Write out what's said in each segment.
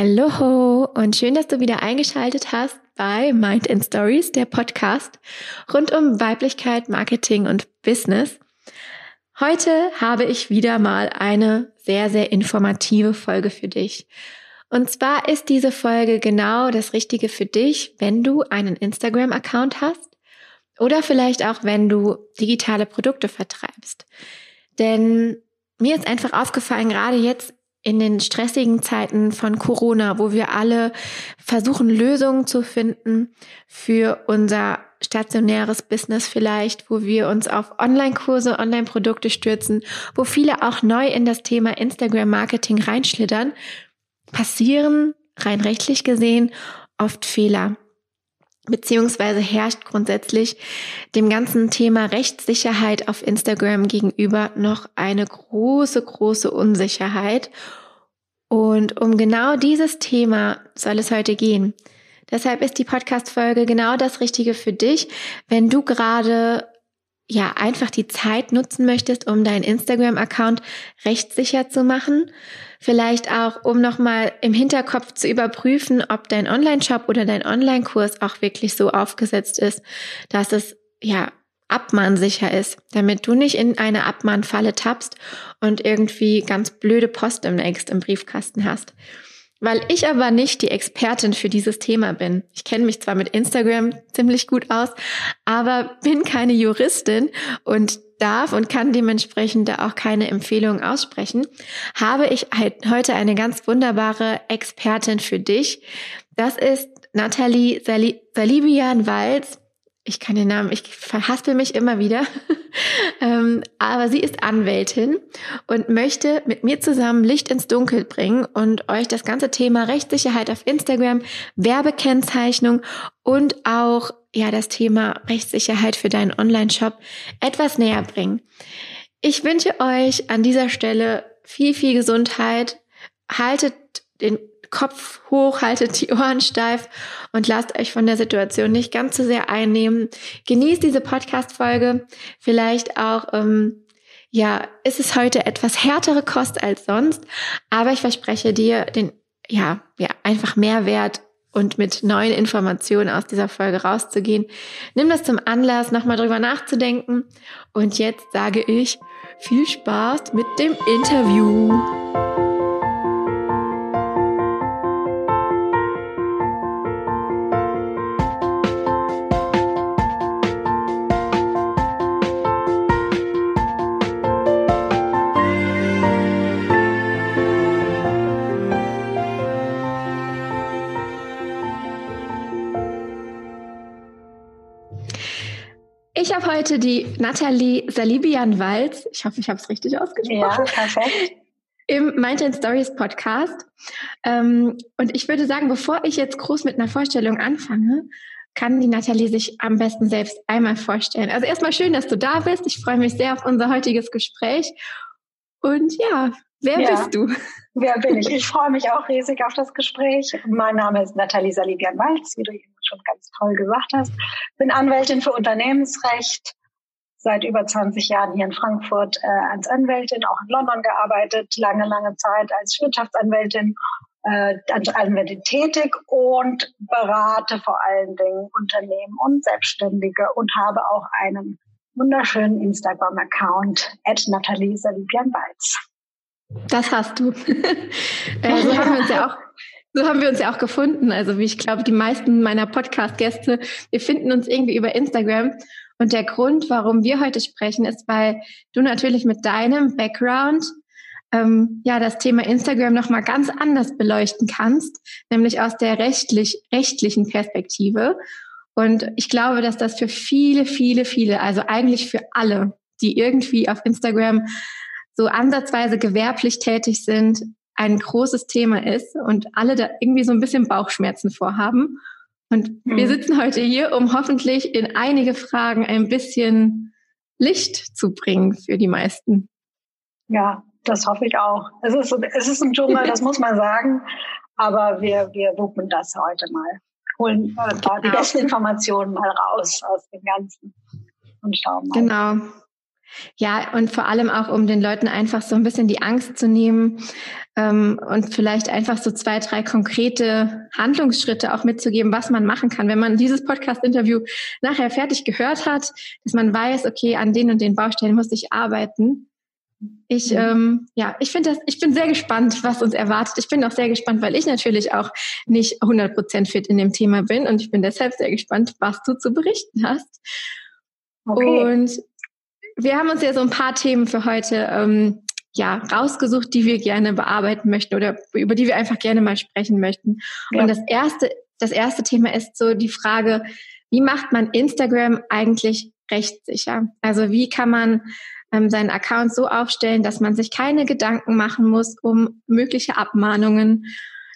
Hallo und schön, dass du wieder eingeschaltet hast bei Mind & Stories, der Podcast rund um Weiblichkeit, Marketing und Business. Heute habe ich wieder mal eine sehr, sehr informative Folge für dich. Und zwar ist diese Folge genau das Richtige für dich, wenn du einen Instagram-Account hast oder vielleicht auch, wenn du digitale Produkte vertreibst. Denn mir ist einfach aufgefallen, gerade jetzt in den stressigen Zeiten von Corona, wo wir alle versuchen, Lösungen zu finden für unser stationäres Business vielleicht, wo wir uns auf Online-Kurse, Online-Produkte stürzen, wo viele auch neu in das Thema Instagram-Marketing reinschlittern, passieren rein rechtlich gesehen oft Fehler. Beziehungsweise herrscht grundsätzlich dem ganzen Thema Rechtssicherheit auf Instagram gegenüber noch eine große, große Unsicherheit. Und um genau dieses Thema soll es heute gehen. Deshalb ist die Podcast-Folge genau das Richtige für dich, wenn du gerade einfach die Zeit nutzen möchtest, um deinen Instagram-Account rechtssicher zu machen. Vielleicht auch, um nochmal im Hinterkopf zu überprüfen, ob dein Online-Shop oder dein Online-Kurs auch wirklich so aufgesetzt ist, dass es abmahnsicher ist, damit du nicht in eine Abmahnfalle tappst und irgendwie ganz blöde Post demnächst im Briefkasten hast. Weil ich aber nicht die Expertin für dieses Thema bin. Ich kenne mich zwar mit Instagram ziemlich gut aus, aber bin keine Juristin und darf und kann dementsprechend da auch keine Empfehlungen aussprechen, habe ich heute eine ganz wunderbare Expertin für dich. Das ist Nathalie Salibian-Walz. Ich kann den Namen, ich verhaspel mich immer wieder, aber sie ist Anwältin und möchte mit mir zusammen Licht ins Dunkel bringen und euch das ganze Thema Rechtssicherheit auf Instagram, Werbekennzeichnung und auch das Thema Rechtssicherheit für deinen Online-Shop etwas näher bringen. Ich wünsche euch an dieser Stelle viel, viel Gesundheit, haltet den Kopf hoch, haltet die Ohren steif und lasst euch von der Situation nicht ganz so sehr einnehmen. Genießt diese Podcast-Folge. Vielleicht auch, ist es heute etwas härtere Kost als sonst, aber ich verspreche dir den, einfach Mehrwert und mit neuen Informationen aus dieser Folge rauszugehen. Nimm das zum Anlass, nochmal drüber nachzudenken. Und jetzt sage ich, viel Spaß mit dem Interview. Ich habe heute die Nathalie Salibian-Walz, ich hoffe, ich habe es richtig ausgesprochen, im Mind & Stories Podcast. Und ich würde sagen, bevor ich jetzt groß mit einer Vorstellung anfange, kann die Nathalie sich am besten selbst einmal vorstellen. Also erstmal schön, dass du da bist. Ich freue mich sehr auf unser heutiges Gespräch. Und wer bist du? Wer bin ich? Ich freue mich auch riesig auf das Gespräch. Mein Name ist Nathalie Salibian-Walz, wie du eben schon ganz toll gesagt hast. Bin Anwältin für Unternehmensrecht, seit über 20 Jahren hier in Frankfurt als Anwältin, auch in London gearbeitet, lange, lange Zeit als Wirtschaftsanwältin, als Anwältin tätig und berate vor allen Dingen Unternehmen und Selbstständige und habe auch einen wunderschönen Instagram-Account @Nathalie Salibian-Walz. Das hast du. So haben wir uns ja auch gefunden. Also wie ich glaube, die meisten meiner Podcast-Gäste, wir finden uns irgendwie über Instagram. Und der Grund, warum wir heute sprechen, ist, weil du natürlich mit deinem Background das Thema Instagram nochmal ganz anders beleuchten kannst, nämlich aus der rechtlichen Perspektive. Und ich glaube, dass das für viele, viele, viele, also eigentlich für alle, die irgendwie auf Instagram so ansatzweise gewerblich tätig sind, ein großes Thema ist und alle da irgendwie so ein bisschen Bauchschmerzen vorhaben. Und wir sitzen heute hier, um hoffentlich in einige Fragen ein bisschen Licht zu bringen für die meisten. Ja, das hoffe ich auch. Es ist ein Dschungel, das muss man sagen. Aber wir wuppen das heute mal. Holen die besten Informationen mal raus aus dem Ganzen und schauen mal. Genau. Ja, und vor allem auch, um den Leuten einfach so ein bisschen die Angst zu nehmen und vielleicht einfach so 2, 3 konkrete Handlungsschritte auch mitzugeben, was man machen kann, wenn man dieses Podcast-Interview nachher fertig gehört hat, dass man weiß, okay, an den und den Baustellen muss ich arbeiten. Ich bin sehr gespannt, was uns erwartet. Ich bin auch sehr gespannt, weil ich natürlich auch nicht 100% fit in dem Thema bin und ich bin deshalb sehr gespannt, was du zu berichten hast. Okay. Und wir haben uns ja so ein paar Themen für heute rausgesucht, die wir gerne bearbeiten möchten oder über die wir einfach gerne mal sprechen möchten. Ja. Und das erste Thema ist so die Frage, wie macht man Instagram eigentlich rechtssicher? Also wie kann man seinen Account so aufstellen, dass man sich keine Gedanken machen muss um mögliche Abmahnungen,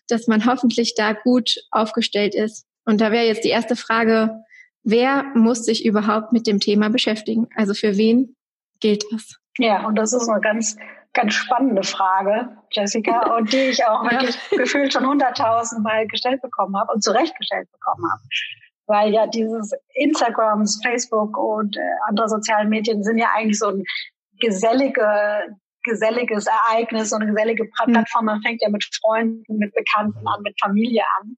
dass man hoffentlich da gut aufgestellt ist. Und da wäre jetzt die erste Frage, wer muss sich überhaupt mit dem Thema beschäftigen? Also für wen gilt das? Ja, und das ist eine ganz, ganz spannende Frage, Jessica, und die ich auch wirklich gefühlt schon 100.000 Mal gestellt bekommen habe und zurechtgestellt bekommen habe. Weil ja dieses Instagram, Facebook und andere sozialen Medien sind ja eigentlich so ein geselliges Ereignis, so eine gesellige Plattform. Man fängt ja mit Freunden, mit Bekannten an, mit Familie an.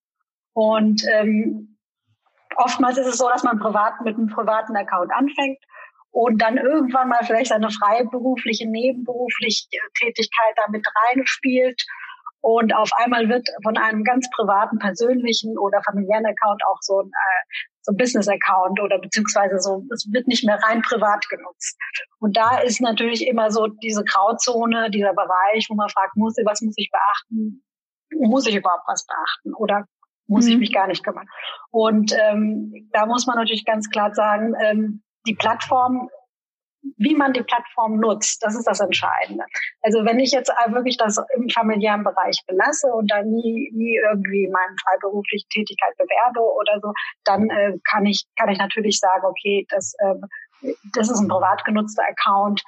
Und oftmals ist es so, dass man mit einem privaten Account anfängt und dann irgendwann mal vielleicht seine freiberufliche, nebenberufliche Tätigkeit damit reinspielt. Und auf einmal wird von einem ganz privaten, persönlichen oder familiären Account auch so ein Business-Account oder beziehungsweise so, es wird nicht mehr rein privat genutzt. Und da ist natürlich immer so diese Grauzone, dieser Bereich, wo man fragt, was muss ich beachten? Muss ich überhaupt was beachten? Oder muss ich mich gar nicht kümmern? Und da muss man natürlich ganz klar sagen, die Plattform, wie man die Plattform nutzt, das ist das Entscheidende. Also wenn ich jetzt wirklich das im familiären Bereich belasse und dann nie irgendwie meine freiberufliche Tätigkeit bewerbe oder so, dann kann ich natürlich sagen, okay, das ist ein privat genutzter Account,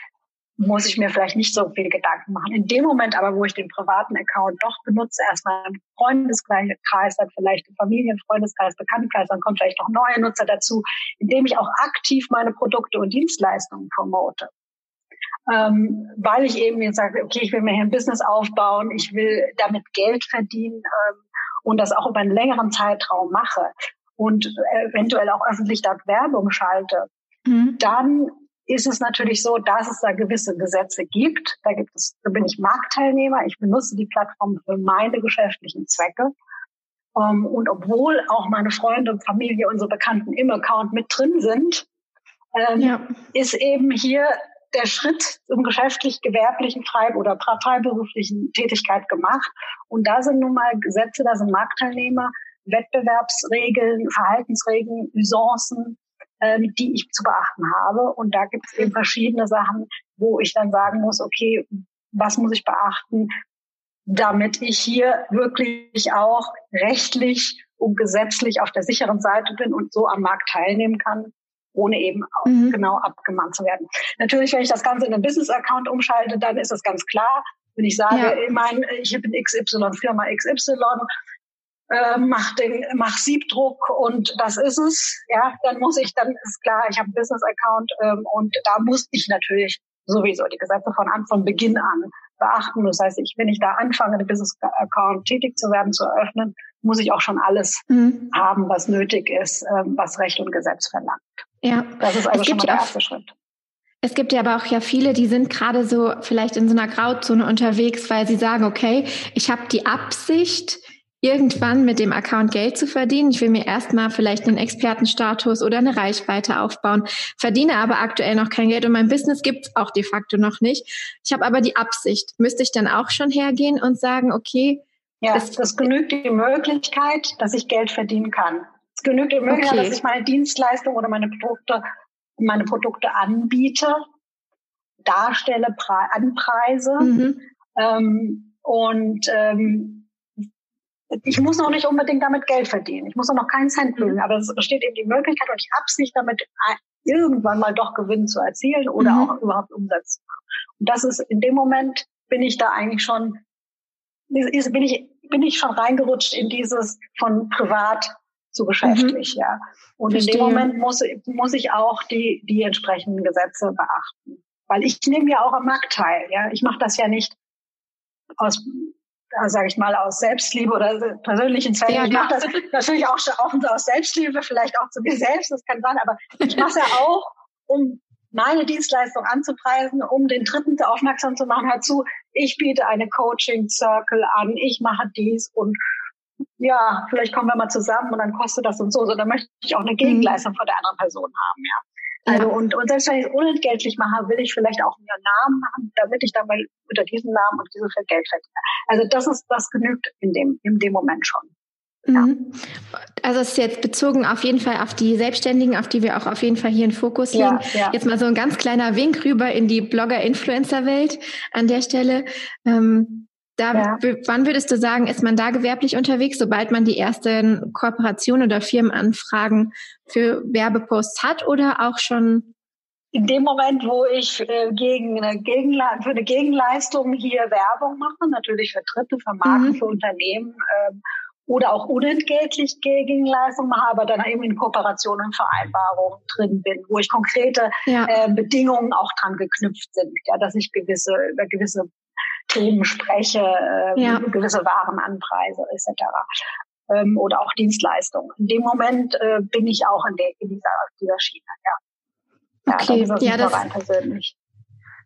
muss ich mir vielleicht nicht so viele Gedanken machen. In dem Moment aber, wo ich den privaten Account doch benutze, erstmal im Freundeskreis, dann vielleicht im Familienfreundeskreis, Bekanntenkreis, dann kommt vielleicht noch neue Nutzer dazu, indem ich auch aktiv meine Produkte und Dienstleistungen promote. Weil ich eben jetzt sage, okay, ich will mir hier ein Business aufbauen, ich will damit Geld verdienen und das auch über einen längeren Zeitraum mache und eventuell auch öffentlich dort Werbung schalte, dann ist es natürlich so, dass es da gewisse Gesetze gibt. Da bin ich Marktteilnehmer. Ich benutze die Plattform für meine geschäftlichen Zwecke. Und obwohl auch meine Freunde, Familie, unsere Bekannten im Account mit drin sind, ist eben hier der Schritt zum geschäftlich-gewerblichen oder freiberuflichen Tätigkeit gemacht. Und da sind nun mal Gesetze, da sind Marktteilnehmer, Wettbewerbsregeln, Verhaltensregeln, Usancen, die ich zu beachten habe. Und da gibt es eben verschiedene Sachen, wo ich dann sagen muss, okay, was muss ich beachten, damit ich hier wirklich auch rechtlich und gesetzlich auf der sicheren Seite bin und so am Markt teilnehmen kann, ohne eben auch genau abgemahnt zu werden. Natürlich, wenn ich das Ganze in einen Business-Account umschalte, dann ist das ganz klar. Wenn ich sage, ich bin Firma XY, mach Siebdruck und das ist es, dann ist klar, ich habe einen Business-Account und da muss ich natürlich sowieso die Gesetze von Beginn an beachten. Das heißt, wenn ich da anfange, den Business-Account tätig zu werden, zu eröffnen, muss ich auch schon alles haben, was nötig ist, was Recht und Gesetz verlangt. Ja. Das ist also schon mal der erste Schritt. Es gibt ja aber auch viele, die sind gerade so vielleicht in so einer Grauzone unterwegs, weil sie sagen, okay, ich habe die Absicht, irgendwann mit dem Account Geld zu verdienen. Ich will mir erstmal vielleicht einen Expertenstatus oder eine Reichweite aufbauen, verdiene aber aktuell noch kein Geld und mein Business gibt's auch de facto noch nicht. Ich habe aber die Absicht. Müsste ich dann auch schon hergehen und sagen, okay. Ja, das genügt die Möglichkeit, dass ich Geld verdienen kann. Es genügt die Möglichkeit, dass ich meine Dienstleistung oder meine Produkte anbiete, darstelle, anpreise. Ich muss noch nicht unbedingt damit Geld verdienen. Ich muss noch keinen Cent blühen. Aber es besteht eben die Möglichkeit und die Absicht, damit irgendwann mal doch Gewinn zu erzielen oder auch überhaupt Umsatz zu machen. Und das ist, in dem Moment bin ich da eigentlich schon, bin ich schon reingerutscht in dieses von privat zu geschäftlich, Und verstehe. In dem Moment muss ich auch die entsprechenden Gesetze beachten. Weil ich nehme ja auch am Markt teil. Ja? Ich mache das ja nicht aus, sage ich mal, aus Selbstliebe oder persönlichen Zwecken. Ja, ich mache das natürlich auch aus Selbstliebe, vielleicht auch zu mir selbst, das kann sein. Aber ich mache es ja auch, um meine Dienstleistung anzupreisen, um den Dritten aufmerksam zu machen. Hör zu, ich biete eine Coaching-Circle an, ich mache dies und ja, vielleicht kommen wir mal zusammen und dann kostet das und so. So, dann möchte ich auch eine Gegenleistung von der anderen Person haben, ja. Also und selbst wenn ich es unentgeltlich mache, will ich vielleicht auch einen Namen haben, damit ich dann mal unter diesem Namen und so viel Geld verdiene. Also das genügt in dem Moment schon. Ja. Also es ist jetzt bezogen auf jeden Fall auf die Selbstständigen, auf die wir auch auf jeden Fall hier einen Fokus legen. Ja. Jetzt mal so ein ganz kleiner Wink rüber in die Blogger-Influencer-Welt an der Stelle. Wann würdest du sagen, ist man da gewerblich unterwegs, sobald man die ersten Kooperationen oder Firmenanfragen für Werbeposts hat oder auch schon? In dem Moment, wo ich für eine Gegenleistung hier Werbung mache, natürlich für Dritte, für Marken, für Unternehmen, oder auch unentgeltlich Gegenleistung mache, aber dann eben in Kooperationen und Vereinbarungen drin bin, wo ich konkrete Bedingungen auch dran geknüpft sind, ja, dass ich über gewisse Themen spreche, gewisse Waren anpreise etc. Oder auch Dienstleistungen. In dem Moment bin ich auch in dieser Schiene. Ja. Okay, das rein persönlich.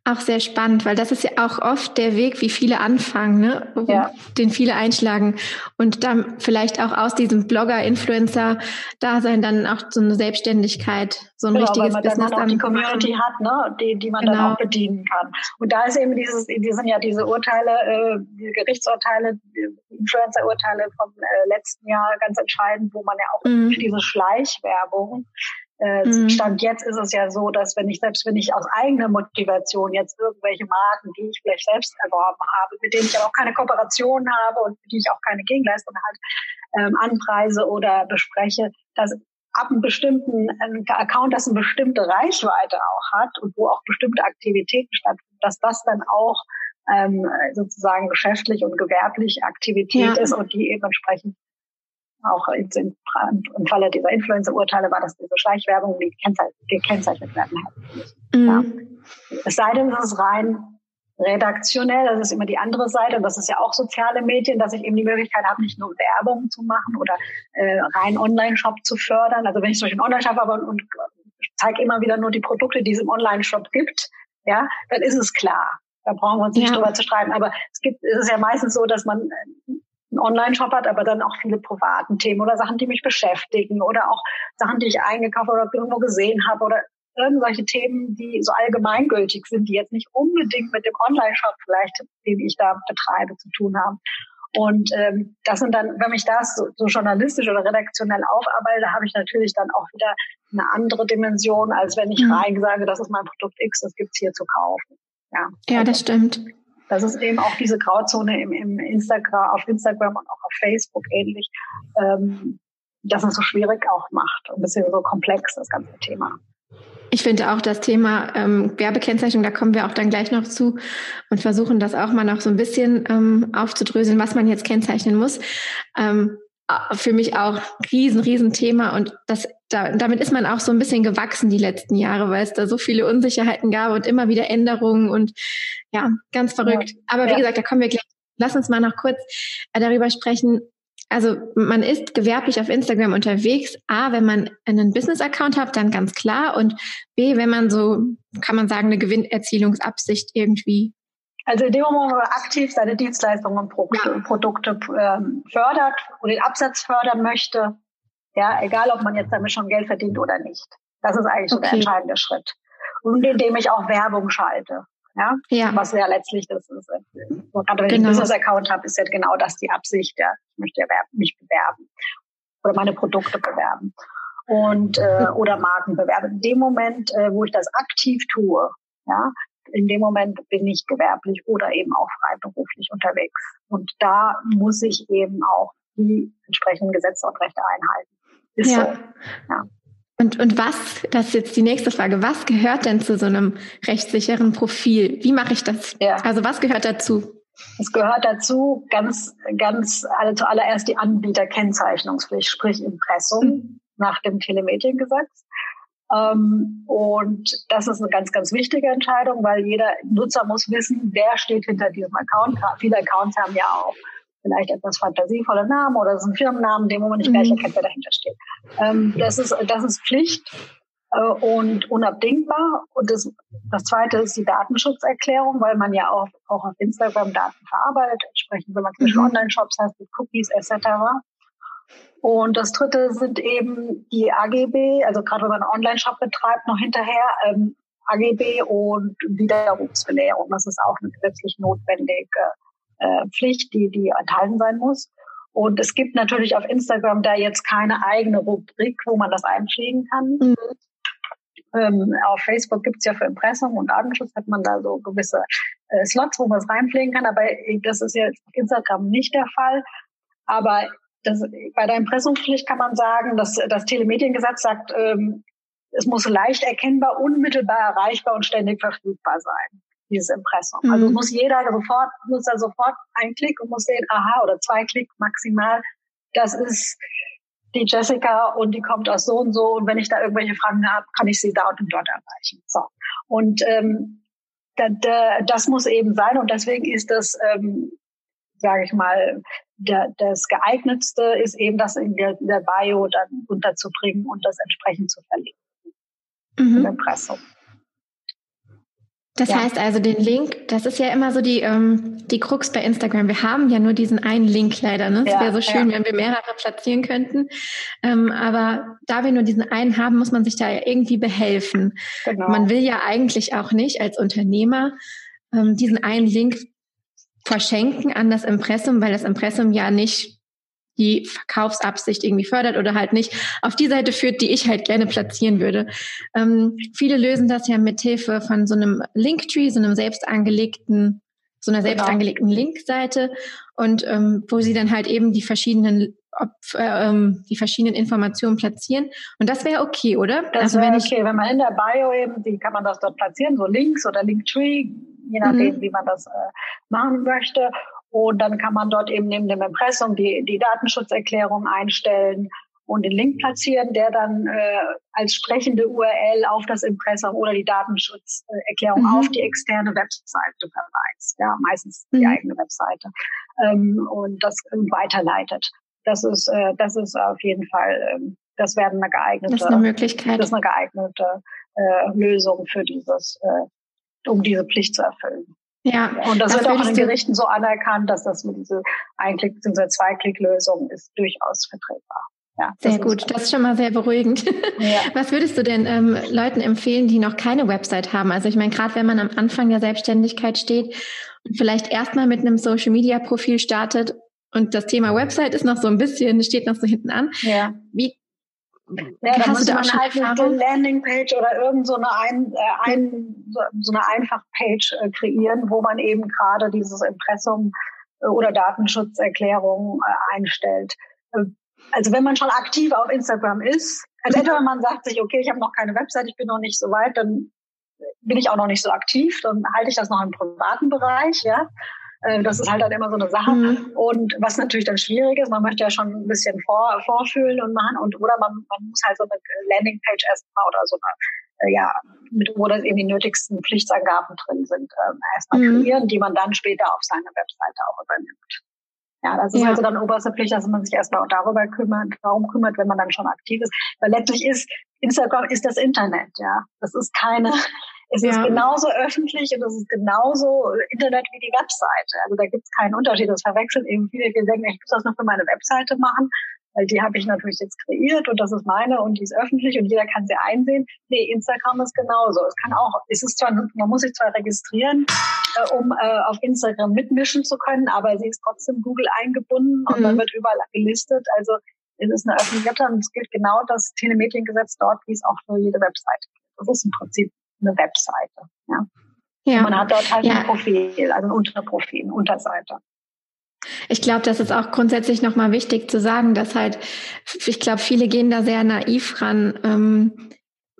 Auch sehr spannend, weil das ist ja auch oft der Weg, wie viele anfangen, ne? Den viele einschlagen und dann vielleicht auch aus diesem Blogger-Influencer-Dasein dann auch so eine Selbstständigkeit, so ein richtiges Business. Weil man dann auch die Community hat, ne? Die man dann auch bedienen kann. Und da ist eben diese Urteile, diese Gerichtsurteile, Influencer-Urteile vom letzten Jahr ganz entscheidend, wo man ja auch diese Schleichwerbung Stand jetzt ist es ja so, dass wenn ich aus eigener Motivation jetzt irgendwelche Marken, die ich vielleicht selbst erworben habe, mit denen ich aber auch keine Kooperation habe und für die ich auch keine Gegenleistung halt anpreise oder bespreche, dass ab einem bestimmten Account, das eine bestimmte Reichweite auch hat und wo auch bestimmte Aktivitäten stattfinden, dass das dann auch sozusagen geschäftlich und gewerblich Aktivität ist und die eben entsprechend auch im Falle dieser Influencer-Urteile war das diese Schleichwerbung, die gekennzeichnet werden hat. Es sei denn, das ist rein redaktionell, das ist immer die andere Seite und das ist ja auch soziale Medien, dass ich eben die Möglichkeit habe, nicht nur Werbung zu machen oder rein Online-Shop zu fördern. Also wenn ich zum Beispiel einen Online-Shop habe und zeige immer wieder nur die Produkte, die es im Online-Shop gibt, ja, dann ist es klar. Da brauchen wir uns nicht drüber zu streiten. Aber es ist ja meistens so, dass man einen Online-Shop hat, aber dann auch viele privaten Themen oder Sachen, die mich beschäftigen oder auch Sachen, die ich eingekauft oder irgendwo gesehen habe oder irgendwelche Themen, die so allgemeingültig sind, die jetzt nicht unbedingt mit dem Online-Shop vielleicht, den ich da betreibe, zu tun haben. Und das sind dann, wenn ich das so journalistisch oder redaktionell aufarbeite, habe ich natürlich dann auch wieder eine andere Dimension, als wenn ich rein sage, das ist mein Produkt X, das gibt's hier zu kaufen. Ja, das stimmt. Das ist eben auch diese Grauzone auf Instagram und auch auf Facebook ähnlich, dass es so schwierig auch macht und ein bisschen so komplex, das ganze Thema. Ich finde auch das Thema Werbekennzeichnung, da kommen wir auch dann gleich noch zu und versuchen das auch mal noch so ein bisschen aufzudröseln, was man jetzt kennzeichnen muss. Für mich auch riesen Thema und damit ist man auch so ein bisschen gewachsen die letzten Jahre, weil es da so viele Unsicherheiten gab und immer wieder Änderungen und ja, ganz verrückt. Aber wie gesagt, da kommen wir gleich. Lass uns mal noch kurz darüber sprechen. Also man ist gewerblich auf Instagram unterwegs. A, wenn man einen Business-Account hat, dann ganz klar. Und B, wenn man so, kann man sagen, eine Gewinnerzielungsabsicht irgendwie. Also in dem Moment, wo man aktiv seine Dienstleistungen und Produkte fördert und den Absatz fördern möchte, ja, egal ob man jetzt damit schon Geld verdient oder nicht. Das ist eigentlich so der entscheidende Schritt. Und indem ich auch Werbung schalte. Ja. Was ja letztlich das ist. Gerade wenn ich einen Business-Account habe, ist ja genau das die Absicht. Ja. Ich möchte ja mich bewerben oder meine Produkte bewerben und oder Marken bewerben. In dem Moment, wo ich das aktiv tue, ja, in dem Moment bin ich gewerblich oder eben auch freiberuflich unterwegs. Und da muss ich eben auch die entsprechenden Gesetze und Rechte einhalten. Ist so. Ja. Und was, das ist jetzt die nächste Frage, was gehört denn zu so einem rechtssicheren Profil? Wie mache ich das? Ja. Also was gehört dazu? Es gehört dazu zuallererst die Anbieterkennzeichnungspflicht, sprich Impressum nach dem Telemediengesetz. Und das ist eine ganz, ganz wichtige Entscheidung, weil jeder Nutzer muss wissen, wer steht hinter diesem Account. Viele Accounts haben ja auch vielleicht etwas fantasievolle Namen oder es ist ein Firmennamen, in dem man nicht gleich erkennt, wer dahinter steht. Das ist Pflicht und unabdingbar. Und das Zweite ist die Datenschutzerklärung, weil man ja auch auf Instagram Daten verarbeitet, entsprechend, wenn man zum Beispiel Online-Shops hat, mit Cookies etc. Und das Dritte sind eben die AGB, also gerade wenn man einen Online-Shop betreibt, noch hinterher AGB und Widerrufsbelehrung. Das ist auch eine gesetzlich notwendige Pflicht, die enthalten sein muss. Und es gibt natürlich auf Instagram da jetzt keine eigene Rubrik, wo man das einpflegen kann. Mhm. Auf Facebook gibt's ja für Impressum und Datenschutz hat man da so gewisse Slots, wo man es reinpflegen kann. Aber das ist jetzt auf Instagram nicht der Fall. Aber bei der Impressumspflicht kann man sagen, dass das Telemediengesetz sagt, es muss leicht erkennbar, unmittelbar erreichbar und ständig verfügbar sein, dieses Impressum. Mhm. Also muss jeder sofort einen Klick und muss sehen, aha, oder 2 Klick maximal, das ist die Jessica und die kommt aus so und so und wenn ich da irgendwelche Fragen habe, kann ich sie dort und dort erreichen. So. Und das muss eben sein und deswegen ist das, sage ich mal, das Geeignetste ist eben, das in der Bio dann unterzubringen und das entsprechend zu verlinken. Mhm. Im Impressum. Das heißt also, den Link, das ist ja immer so die Krux bei Instagram. Wir haben ja nur diesen einen Link leider. Ne? Es wäre so schön, wenn wir mehrere platzieren könnten. Aber da wir nur diesen einen haben, muss man sich da ja irgendwie behelfen. Genau. Man will ja eigentlich auch nicht als Unternehmer diesen einen Link verschenken an das Impressum, weil das Impressum ja nicht die Verkaufsabsicht irgendwie fördert oder halt nicht auf die Seite führt, die ich halt gerne platzieren würde. Viele lösen das ja mit Hilfe von so einem Linktree, so einer selbst angelegten Linkseite und wo sie dann halt eben die verschiedenen Informationen platzieren. Und das wäre okay, oder? Das wäre okay, wenn man in der Bio eben, die kann man das dort platzieren, so Links oder Linktree, je nachdem, wie man das machen möchte. Und dann kann man dort eben neben dem Impressum die Datenschutzerklärung einstellen und den Link platzieren, der dann als sprechende URL auf das Impressum oder die Datenschutzerklärung auf die externe Webseite verweist. Ja, meistens die eigene Webseite. Und das weiterleitet. Das ist auf jeden Fall, das wäre eine geeignete Möglichkeit. Das ist eine geeignete Lösung für um diese Pflicht zu erfüllen. Ja. Und das wird auch in den Gerichten so anerkannt, dass das mit dieser Ein-Klick- bzw. Zwei-Klick-Lösung ist durchaus vertretbar. Ja, sehr gut, das ist schon mal sehr beruhigend. Ja. Was würdest du denn Leuten empfehlen, die noch keine Website haben? Also ich meine, gerade wenn man am Anfang der Selbstständigkeit steht und vielleicht erstmal mit einem Social-Media-Profil startet und das Thema Website ist noch so ein bisschen, steht noch so hinten an. Ja. Ja, da muss man halt eine Landingpage oder irgend so eine Einfach-Page kreieren, wo man eben gerade dieses Impressum oder Datenschutzerklärung einstellt. Also wenn man schon aktiv auf Instagram ist, etwa wenn man sagt sich, okay, ich habe noch keine Website, ich bin noch nicht so weit, dann bin ich auch noch nicht so aktiv, dann halte ich das noch im privaten Bereich, ja. Das ist halt dann immer so eine Sache. Mhm. Und was natürlich dann schwierig ist, man möchte ja schon ein bisschen vorfühlen und machen oder man muss halt so eine Landingpage erstmal oder so eine, wo dann eben die nötigsten Pflichtangaben drin sind, erstmal kreieren, die man dann später auf seiner Webseite auch übernimmt. Ja, das ist also dann oberste Pflicht, dass man sich erstmal darum kümmert, wenn man dann schon aktiv ist. Weil letztlich ist, Instagram ist das Internet, ja. Das ist es ist genauso öffentlich und es ist genauso Internet wie die Webseite. Also da gibt es keinen Unterschied. Das verwechseln eben viele, die denken, ich muss das nur für meine Webseite machen, weil die habe ich natürlich jetzt kreiert und das ist meine und die ist öffentlich und jeder kann sie einsehen. Nee, Instagram ist genauso. Man muss sich zwar registrieren, um auf Instagram mitmischen zu können, aber sie ist trotzdem Google eingebunden und man wird überall gelistet. Also es ist eine öffentliche Webseite und es gilt genau das Telemediengesetz dort, wie es auch für jede Webseite gilt. Das ist im Prinzip eine Webseite. Ja. Ja. Man hat dort halt ein Profil, also ein Unterprofil, eine Unterseite. Ich glaube, das ist auch grundsätzlich nochmal wichtig zu sagen, dass halt, ich glaube, viele gehen da sehr naiv ran,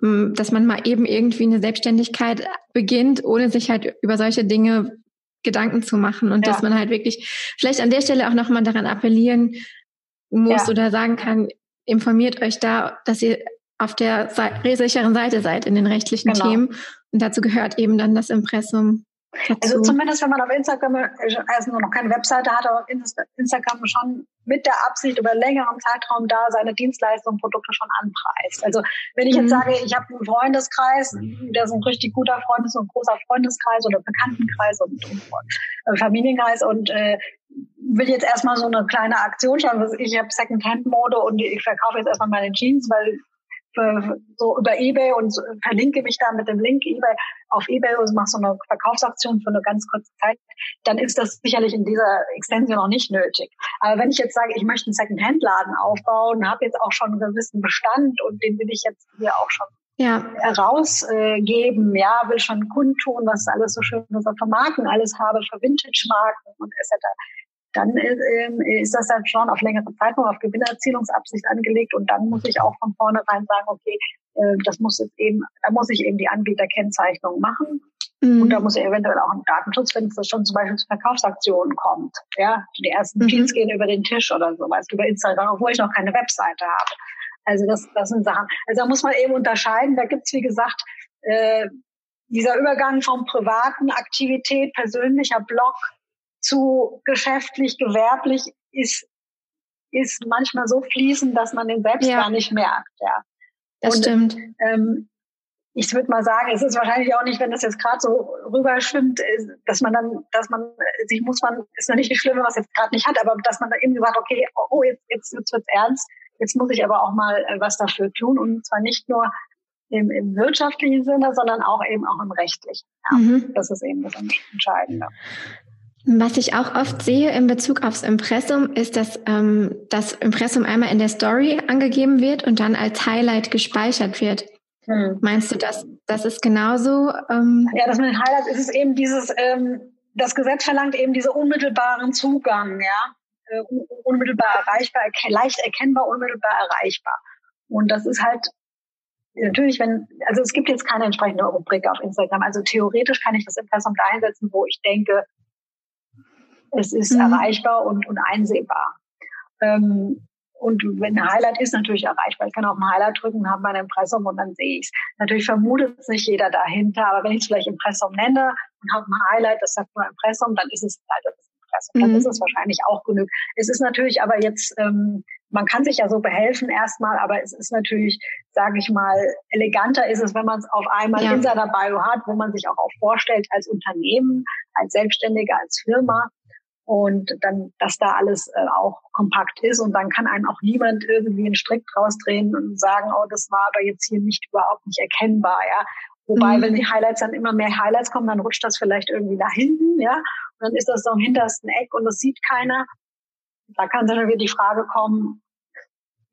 dass man mal eben irgendwie eine Selbstständigkeit beginnt, ohne sich halt über solche Dinge Gedanken zu machen und dass man halt wirklich vielleicht an der Stelle auch nochmal daran appellieren muss oder sagen kann, informiert euch da, dass ihr auf der sicheren Seite seid in den rechtlichen Themen. Und dazu gehört eben dann das Impressum dazu. Also zumindest, wenn man auf Instagram also noch keine Webseite hat, aber auf Instagram schon mit der Absicht über längeren Zeitraum da seine Dienstleistungen, Produkte schon anpreist. Also wenn ich jetzt sage, ich habe einen Freundeskreis, der ist ein richtig guter Freundes- und großer Freundeskreis oder Bekanntenkreis und Familienkreis und will jetzt erstmal so eine kleine Aktion schauen. Also ich habe Secondhand-Mode und ich verkaufe jetzt erstmal meine Jeans, weil so über eBay und verlinke mich da mit dem Link eBay auf eBay und mache so eine Verkaufsaktion für eine ganz kurze Zeit, dann ist das sicherlich in dieser Extension noch nicht nötig. Aber wenn ich jetzt sage, ich möchte einen Secondhand-Laden aufbauen, habe jetzt auch schon einen gewissen Bestand und den will ich jetzt hier auch schon herausgeben, will schon kundtun, was alles so schön was für Marken alles habe, für Vintage-Marken und etc., dann ist das dann schon auf längere Zeitraum, auf Gewinnerzielungsabsicht angelegt und dann muss ich auch von vornherein sagen, okay, da muss ich eben die Anbieterkennzeichnung machen und da muss eventuell auch ein Datenschutz, wenn es schon zum Beispiel zu Verkaufsaktionen kommt, die ersten Jeans gehen über den Tisch oder so, über Instagram, obwohl ich noch keine Webseite habe. Also das sind Sachen. Also da muss man eben unterscheiden. Da gibt's wie gesagt dieser Übergang vom privaten Aktivität, persönlicher Blog zu geschäftlich, gewerblich ist manchmal so fließend, dass man den selbst gar nicht merkt. Ja, das stimmt. Ich würde mal sagen, es ist wahrscheinlich auch nicht, wenn das jetzt gerade so rüberschwimmt, ist noch nicht das Schlimme, was jetzt gerade nicht hat, aber dass man dann eben sagt, okay, jetzt wird's ernst, jetzt muss ich aber auch mal was dafür tun und zwar nicht nur im wirtschaftlichen Sinne, sondern auch eben auch im rechtlichen. Ja. Mhm. Das ist eben das Entscheidende. Was ich auch oft sehe in Bezug aufs Impressum, ist, dass das Impressum einmal in der Story angegeben wird und dann als Highlight gespeichert wird. Meinst du, das ist genauso? Ja, das mit den Highlights ist es eben dieses, das Gesetz verlangt eben diese unmittelbaren Zugang, unmittelbar erreichbar, leicht erkennbar, unmittelbar erreichbar. Und das ist halt natürlich, also es gibt jetzt keine entsprechende Rubrik auf Instagram. Also theoretisch kann ich das Impressum da einsetzen, wo ich denke, es ist erreichbar und einsehbar. Und wenn ein Highlight ist, natürlich erreichbar. Ich kann auf ein Highlight drücken, habe mein Impressum und dann sehe ich es. Natürlich vermutet es nicht jeder dahinter, aber wenn ich es vielleicht Impressum nenne und habe ein Highlight, das sagt nur Impressum, dann ist es halt das Impressum. Dann ist es wahrscheinlich auch genug. Es ist natürlich aber jetzt, man kann sich ja so behelfen erstmal, aber es ist natürlich, sage ich mal, eleganter ist es, wenn man es auf einmal in seiner Bio hat, wo man sich auch vorstellt als Unternehmen, als Selbstständiger, als Firma. Und dann, dass da alles auch kompakt ist und dann kann einem auch niemand irgendwie einen Strick draus drehen und sagen, das war aber jetzt hier überhaupt nicht erkennbar, Wobei, wenn die Highlights dann immer mehr Highlights kommen, dann rutscht das vielleicht irgendwie nach hinten, Und dann ist das so im hintersten Eck und das sieht keiner. Da kann dann wieder die Frage kommen,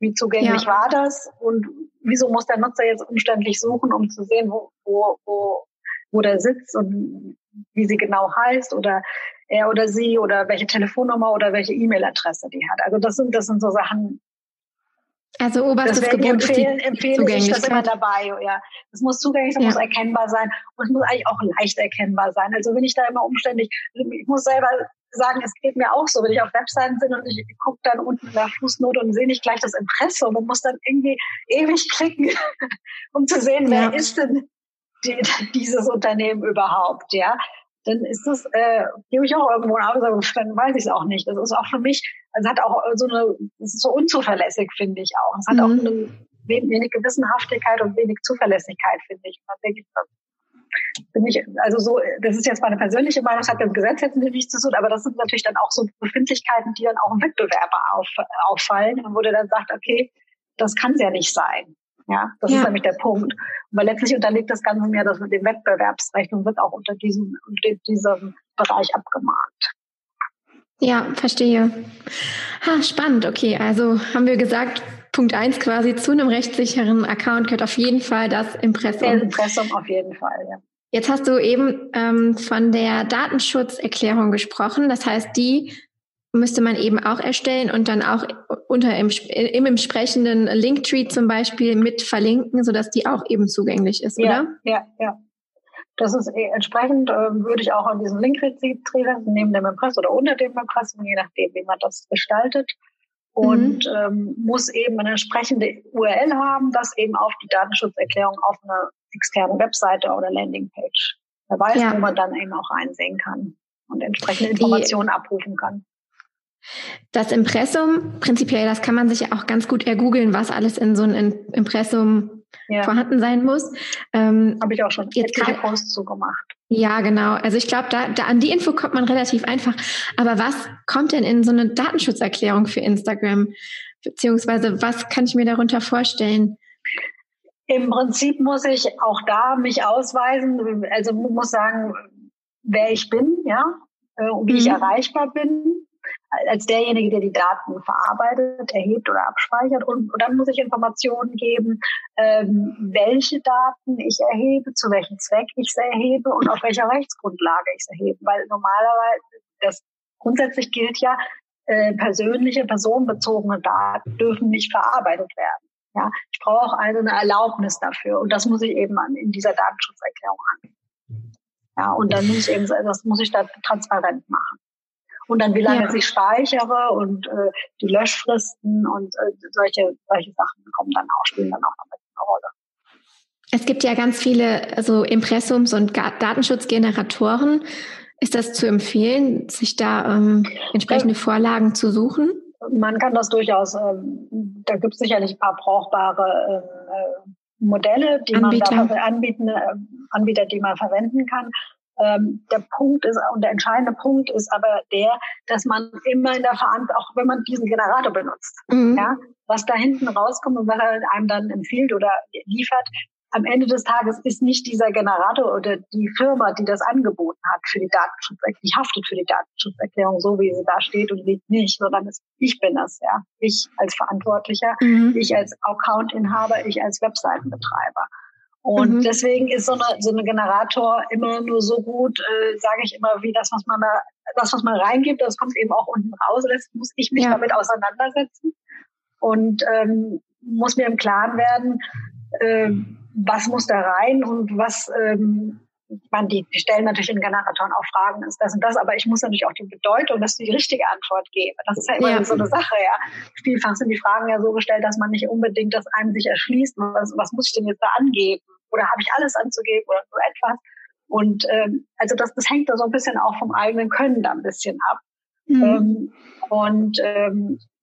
wie zugänglich war das und wieso muss der Nutzer jetzt umständlich suchen, um zu sehen, wo der sitzt und wie sie genau heißt oder er oder sie oder welche Telefonnummer oder welche E-Mail-Adresse die hat. Also das sind so Sachen. Also oberstes Gebot ist die Empfehle ich das immer dabei. Ja, das muss zugänglich, das muss erkennbar sein und es muss eigentlich auch leicht erkennbar sein. Also wenn ich da immer umständlich, ich muss selber sagen, es geht mir auch so, wenn ich auf Webseiten bin und ich gucke dann unten in der Fußnote und sehe nicht gleich das Impressum und muss dann irgendwie ewig klicken, um zu sehen, wer ist denn dieses Unternehmen überhaupt, Dann ist das, gebe ich auch irgendwo auf, dann weiß ich es auch nicht. Das ist auch für mich, das ist so unzuverlässig, finde ich auch. Es hat auch eine wenig Gewissenhaftigkeit und wenig Zuverlässigkeit, finde ich. Und dann denke ich, das ist jetzt meine persönliche Meinung, das hat mit dem Gesetz jetzt nichts zu tun, aber das sind natürlich dann auch so Befindlichkeiten, die dann auch im Wettbewerber auffallen, wo der dann sagt, okay, das kann es ja nicht sein. Ja, das ist nämlich der Punkt. Weil letztlich unterliegt das Ganze mehr, dass mit dem Wettbewerbsrecht und wird auch unter diesem Bereich abgemahnt. Ja, verstehe. Spannend, okay. Also haben wir gesagt, Punkt 1 quasi zu einem rechtssicheren Account gehört auf jeden Fall das Impressum. Das Impressum auf jeden Fall, ja. Jetzt hast du eben von der Datenschutzerklärung gesprochen. Das heißt, die müsste man eben auch erstellen und dann auch im entsprechenden Linktree zum Beispiel mit verlinken, sodass die auch eben zugänglich ist, oder? Ja. Das ist entsprechend, würde ich auch an diesem Linktree neben dem Impressum oder unter dem Impressum, je nachdem, wie man das gestaltet. und muss eben eine entsprechende URL haben, das eben auf die Datenschutzerklärung auf einer externen Webseite oder Landingpage verweist, wo man dann eben auch einsehen kann und entsprechende Informationen abrufen kann. Das Impressum, prinzipiell, das kann man sich ja auch ganz gut ergoogeln, was alles in so einem Impressum vorhanden sein muss. Habe ich auch schon einen Post zugemacht. Ja, genau. Also ich glaube, da an die Info kommt man relativ einfach. Aber was kommt denn in so eine Datenschutzerklärung für Instagram? Beziehungsweise was kann ich mir darunter vorstellen? Im Prinzip muss ich auch da mich ausweisen, also muss sagen, wer ich bin, und wie ich erreichbar bin, als derjenige, der die Daten verarbeitet, erhebt oder abspeichert. Und dann muss ich Informationen geben, welche Daten ich erhebe, zu welchem Zweck ich sie erhebe und auf welcher Rechtsgrundlage ich sie erhebe. Weil normalerweise, das grundsätzlich gilt ja, persönliche, personenbezogene Daten dürfen nicht verarbeitet werden. Ja, ich brauche auch eine Erlaubnis dafür. Und das muss ich eben in dieser Datenschutzerklärung angeben. Ja, und dann muss ich eben, das muss ich da transparent machen. Und dann, wie lange ich speichere und die Löschfristen und solche Sachen spielen dann auch eine Rolle. Es gibt ja ganz viele Impressums- und Datenschutzgeneratoren. Ist das zu empfehlen, sich da entsprechende Vorlagen zu suchen? Man kann das durchaus, da gibt es sicherlich ein paar brauchbare Modelle, die Anbieter, die man verwenden kann. Der Punkt ist, und der entscheidende Punkt ist aber der, dass man immer in der Verantwortung, auch wenn man diesen Generator benutzt, was da hinten rauskommt und was er einem dann empfiehlt oder liefert, am Ende des Tages ist nicht dieser Generator oder die Firma, die das angeboten hat für die Datenschutzerklärung, die haftet für die Datenschutzerklärung, so wie sie da steht und liegt nicht, sondern ich bin das, Ich als Verantwortlicher, ich als Accountinhaber, ich als Webseitenbetreiber. Und deswegen ist so eine Generator immer nur so gut, sage ich immer, wie das, was man reingibt, das kommt eben auch unten raus. Jetzt muss ich mich damit auseinandersetzen und muss mir im Klaren werden, was muss da rein und was, ich meine, die stellen natürlich in Generatoren auch Fragen, ist das und das, aber ich muss natürlich auch die Bedeutung, dass ich die richtige Antwort gebe. Das ist ja immer so eine Sache, Vielfach sind die Fragen ja so gestellt, dass man nicht unbedingt das einem sich erschließt, was muss ich denn jetzt da angeben? Oder habe ich alles anzugeben oder so etwas? Und also das hängt da so ein bisschen auch vom eigenen Können da ein bisschen ab.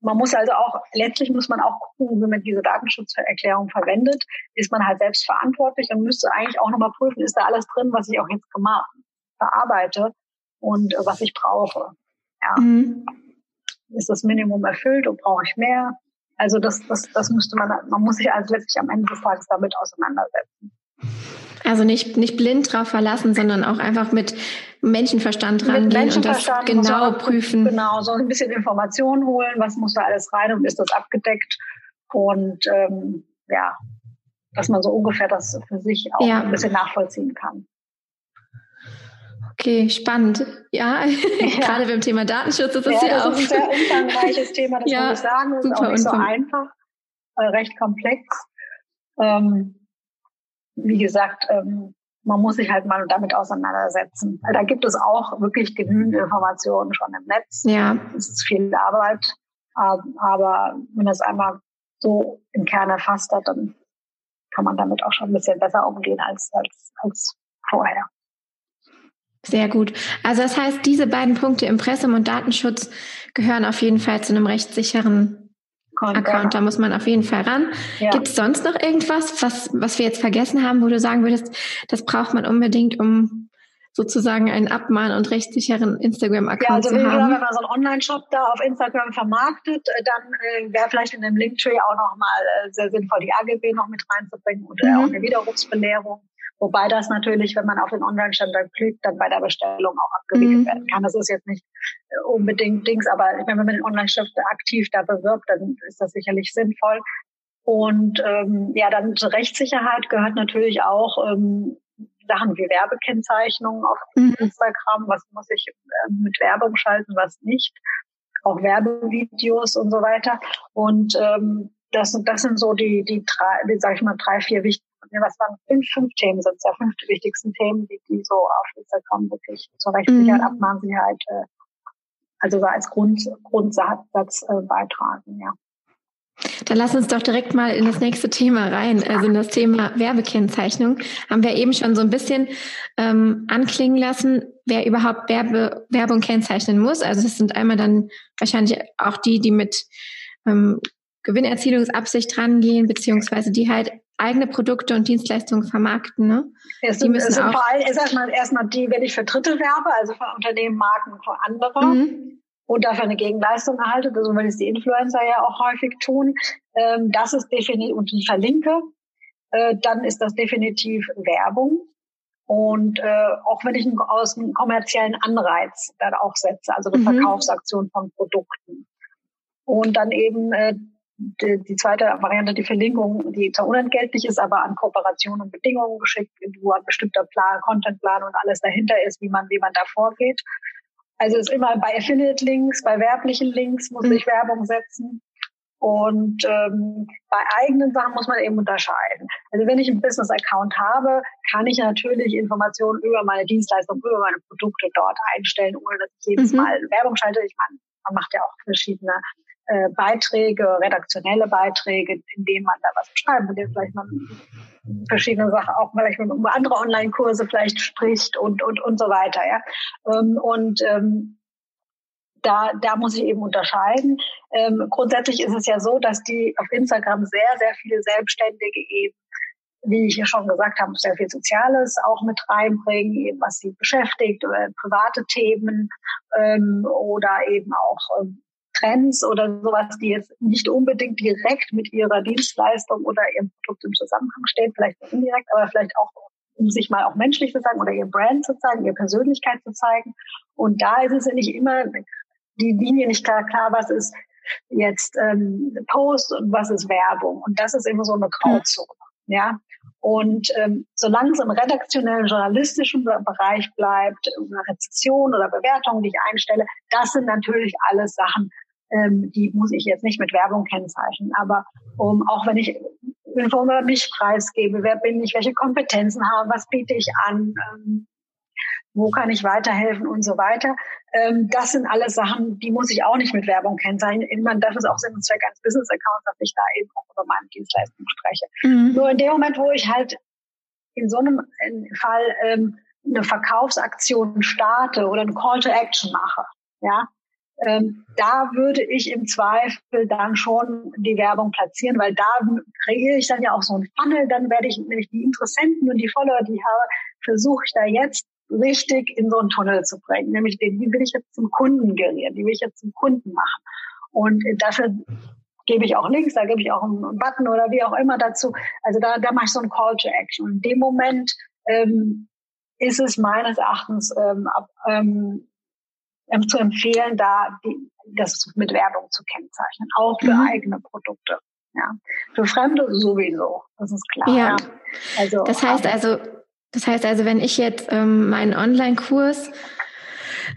Man muss also auch, letztlich muss man auch gucken, wenn man diese Datenschutzerklärung verwendet, ist man halt selbst verantwortlich und müsste eigentlich auch nochmal prüfen, ist da alles drin, was ich auch jetzt gemacht verarbeite und was ich brauche. Ja. Ist das Minimum erfüllt und brauche ich mehr? Also das müsste man muss sich also letztlich am Ende des Tages damit auseinandersetzen. Also nicht blind drauf verlassen, sondern auch einfach mit Menschenverstand rangehen und das genau prüfen. Genau, so ein bisschen Informationen holen, was muss da alles rein und ist das abgedeckt? Und dass man so ungefähr das für sich auch ein bisschen nachvollziehen kann. Okay, spannend. Ja, gerade beim Thema Datenschutz ist das ja auch. Das ist ein sehr umfangreiches Thema, das muss ich sagen. Das ist auch nicht so einfach, recht komplex. Wie gesagt, man muss sich halt mal damit auseinandersetzen. Da gibt es auch wirklich genügend Informationen schon im Netz. Ja. Es ist viel Arbeit, aber wenn das einmal so im Kern erfasst hat, dann kann man damit auch schon ein bisschen besser umgehen als vorher. Sehr gut. Also das heißt, diese beiden Punkte, Impressum und Datenschutz, gehören auf jeden Fall zu einem rechtssicheren Account, da muss man auf jeden Fall ran. Ja. Gibt es sonst noch irgendwas, was wir jetzt vergessen haben, wo du sagen würdest, das braucht man unbedingt, um sozusagen einen Abmahn- und rechtssicheren Instagram-Account zu haben? Ja, also wenn man so einen Online-Shop da auf Instagram vermarktet, dann wäre vielleicht in dem Linktree auch nochmal sehr sinnvoll, die AGB noch mit reinzubringen oder auch eine Widerrufsbelehrung. Wobei das natürlich, wenn man auf den Online-Shop dann klickt, dann bei der Bestellung auch abgewickelt werden kann. Das ist jetzt nicht unbedingt Dings, aber ich meine, wenn man den Online-Shop aktiv da bewirbt, dann ist das sicherlich sinnvoll. Und dann zur Rechtssicherheit gehört natürlich auch Sachen wie Werbekennzeichnungen auf Instagram. Was muss ich mit Werbung schalten, was nicht? Auch Werbevideos und so weiter. Und das sind so die drei, vier wichtigen, was waren 5 Themen sind, ja, 5 die wichtigsten Themen, die so auf Instagram wirklich zur Rechtssicherheit, Abmahnsicherheit Also so als Grundsatz beitragen, ja. Dann lass uns doch direkt mal in das nächste Thema rein, also in das Thema Werbekennzeichnung. Haben wir eben schon so ein bisschen anklingen lassen, wer überhaupt Werbung kennzeichnen muss. Also das sind einmal dann wahrscheinlich auch die mit Gewinnerzielungsabsicht rangehen, beziehungsweise die halt eigene Produkte und Dienstleistungen vermarkten. Ne? Es sind vor allem erstmal die, wenn ich für Dritte werbe, also für Unternehmen, Marken, für andere. Mhm. Und dafür eine Gegenleistung erhalte, so also wenn es die Influencer ja auch häufig tun, das ist definitiv, und die verlinke, dann ist das definitiv Werbung. Und auch wenn ich aus einem kommerziellen Anreiz dann auch setze, also eine Verkaufsaktion von Produkten. Und dann eben die zweite Variante, die Verlinkung, die zwar unentgeltlich ist, aber an Kooperationen und Bedingungen geschickt, wo ein bestimmter Plan, Contentplan und alles dahinter ist, wie man da vorgeht. Also ist immer bei Affiliate-Links, bei werblichen Links muss ich Werbung setzen. Und bei eigenen Sachen muss man eben unterscheiden. Also wenn ich einen Business-Account habe, kann ich natürlich Informationen über meine Dienstleistung, über meine Produkte dort einstellen, ohne dass ich jedes Mal Werbung schalte. Ich meine, man macht ja auch verschiedene Beiträge, redaktionelle Beiträge, in denen man da was schreibt, in denen vielleicht man verschiedene Sachen auch vielleicht über andere Online-Kurse vielleicht spricht und so weiter, ja. Da muss ich eben unterscheiden. Grundsätzlich ist es ja so, dass die auf Instagram sehr, sehr viele Selbstständige eben, wie ich ja schon gesagt habe, sehr viel Soziales auch mit reinbringen, eben was sie beschäftigt, oder private Themen, oder eben auch, Trends oder sowas, die jetzt nicht unbedingt direkt mit ihrer Dienstleistung oder ihrem Produkt im Zusammenhang stehen, vielleicht indirekt, aber vielleicht auch, um sich mal auch menschlich zu zeigen oder ihr Brand zu zeigen, ihre Persönlichkeit zu zeigen. Und da ist es ja nicht immer die Linie nicht klar, was ist jetzt Post und was ist Werbung. Und das ist immer so eine Grauzone, ja. Und solange es im redaktionellen, journalistischen Bereich bleibt, über Rezession oder Bewertungen, die ich einstelle, das sind natürlich alles Sachen, die muss ich jetzt nicht mit Werbung kennzeichnen. Aber auch wenn ich Info über mich preisgebe, wer bin ich, welche Kompetenzen habe, was biete ich an, wo kann ich weiterhelfen und so weiter. Das sind alles Sachen, die muss ich auch nicht mit Werbung kennzeichnen. Das ist auch Sinn und Zweck eines Business-Accounts, dass ich da eben auch über meine Dienstleistung spreche. Mhm. Nur in dem Moment, wo ich halt in so einem Fall eine Verkaufsaktion starte oder eine Call to Action mache, ja, da würde ich im Zweifel dann schon die Werbung platzieren, weil da kreiere ich dann ja auch so einen Funnel, dann werde ich nämlich die Interessenten und die Follower, die ich habe, versuche ich da jetzt richtig in so einen Tunnel zu bringen. Nämlich die will ich jetzt zum Kunden gerieren, die will ich jetzt zum Kunden machen. Und dafür gebe ich auch Links, da gebe ich auch einen Button oder wie auch immer dazu. Also da mache ich so einen Call to Action. Und in dem Moment ist es meines Erachtens zu empfehlen, da das mit Werbung zu kennzeichnen, auch für eigene Produkte. Ja. Für Fremde sowieso, das ist klar. Ja. Ja. Also, das heißt also, wenn ich jetzt meinen Online-Kurs,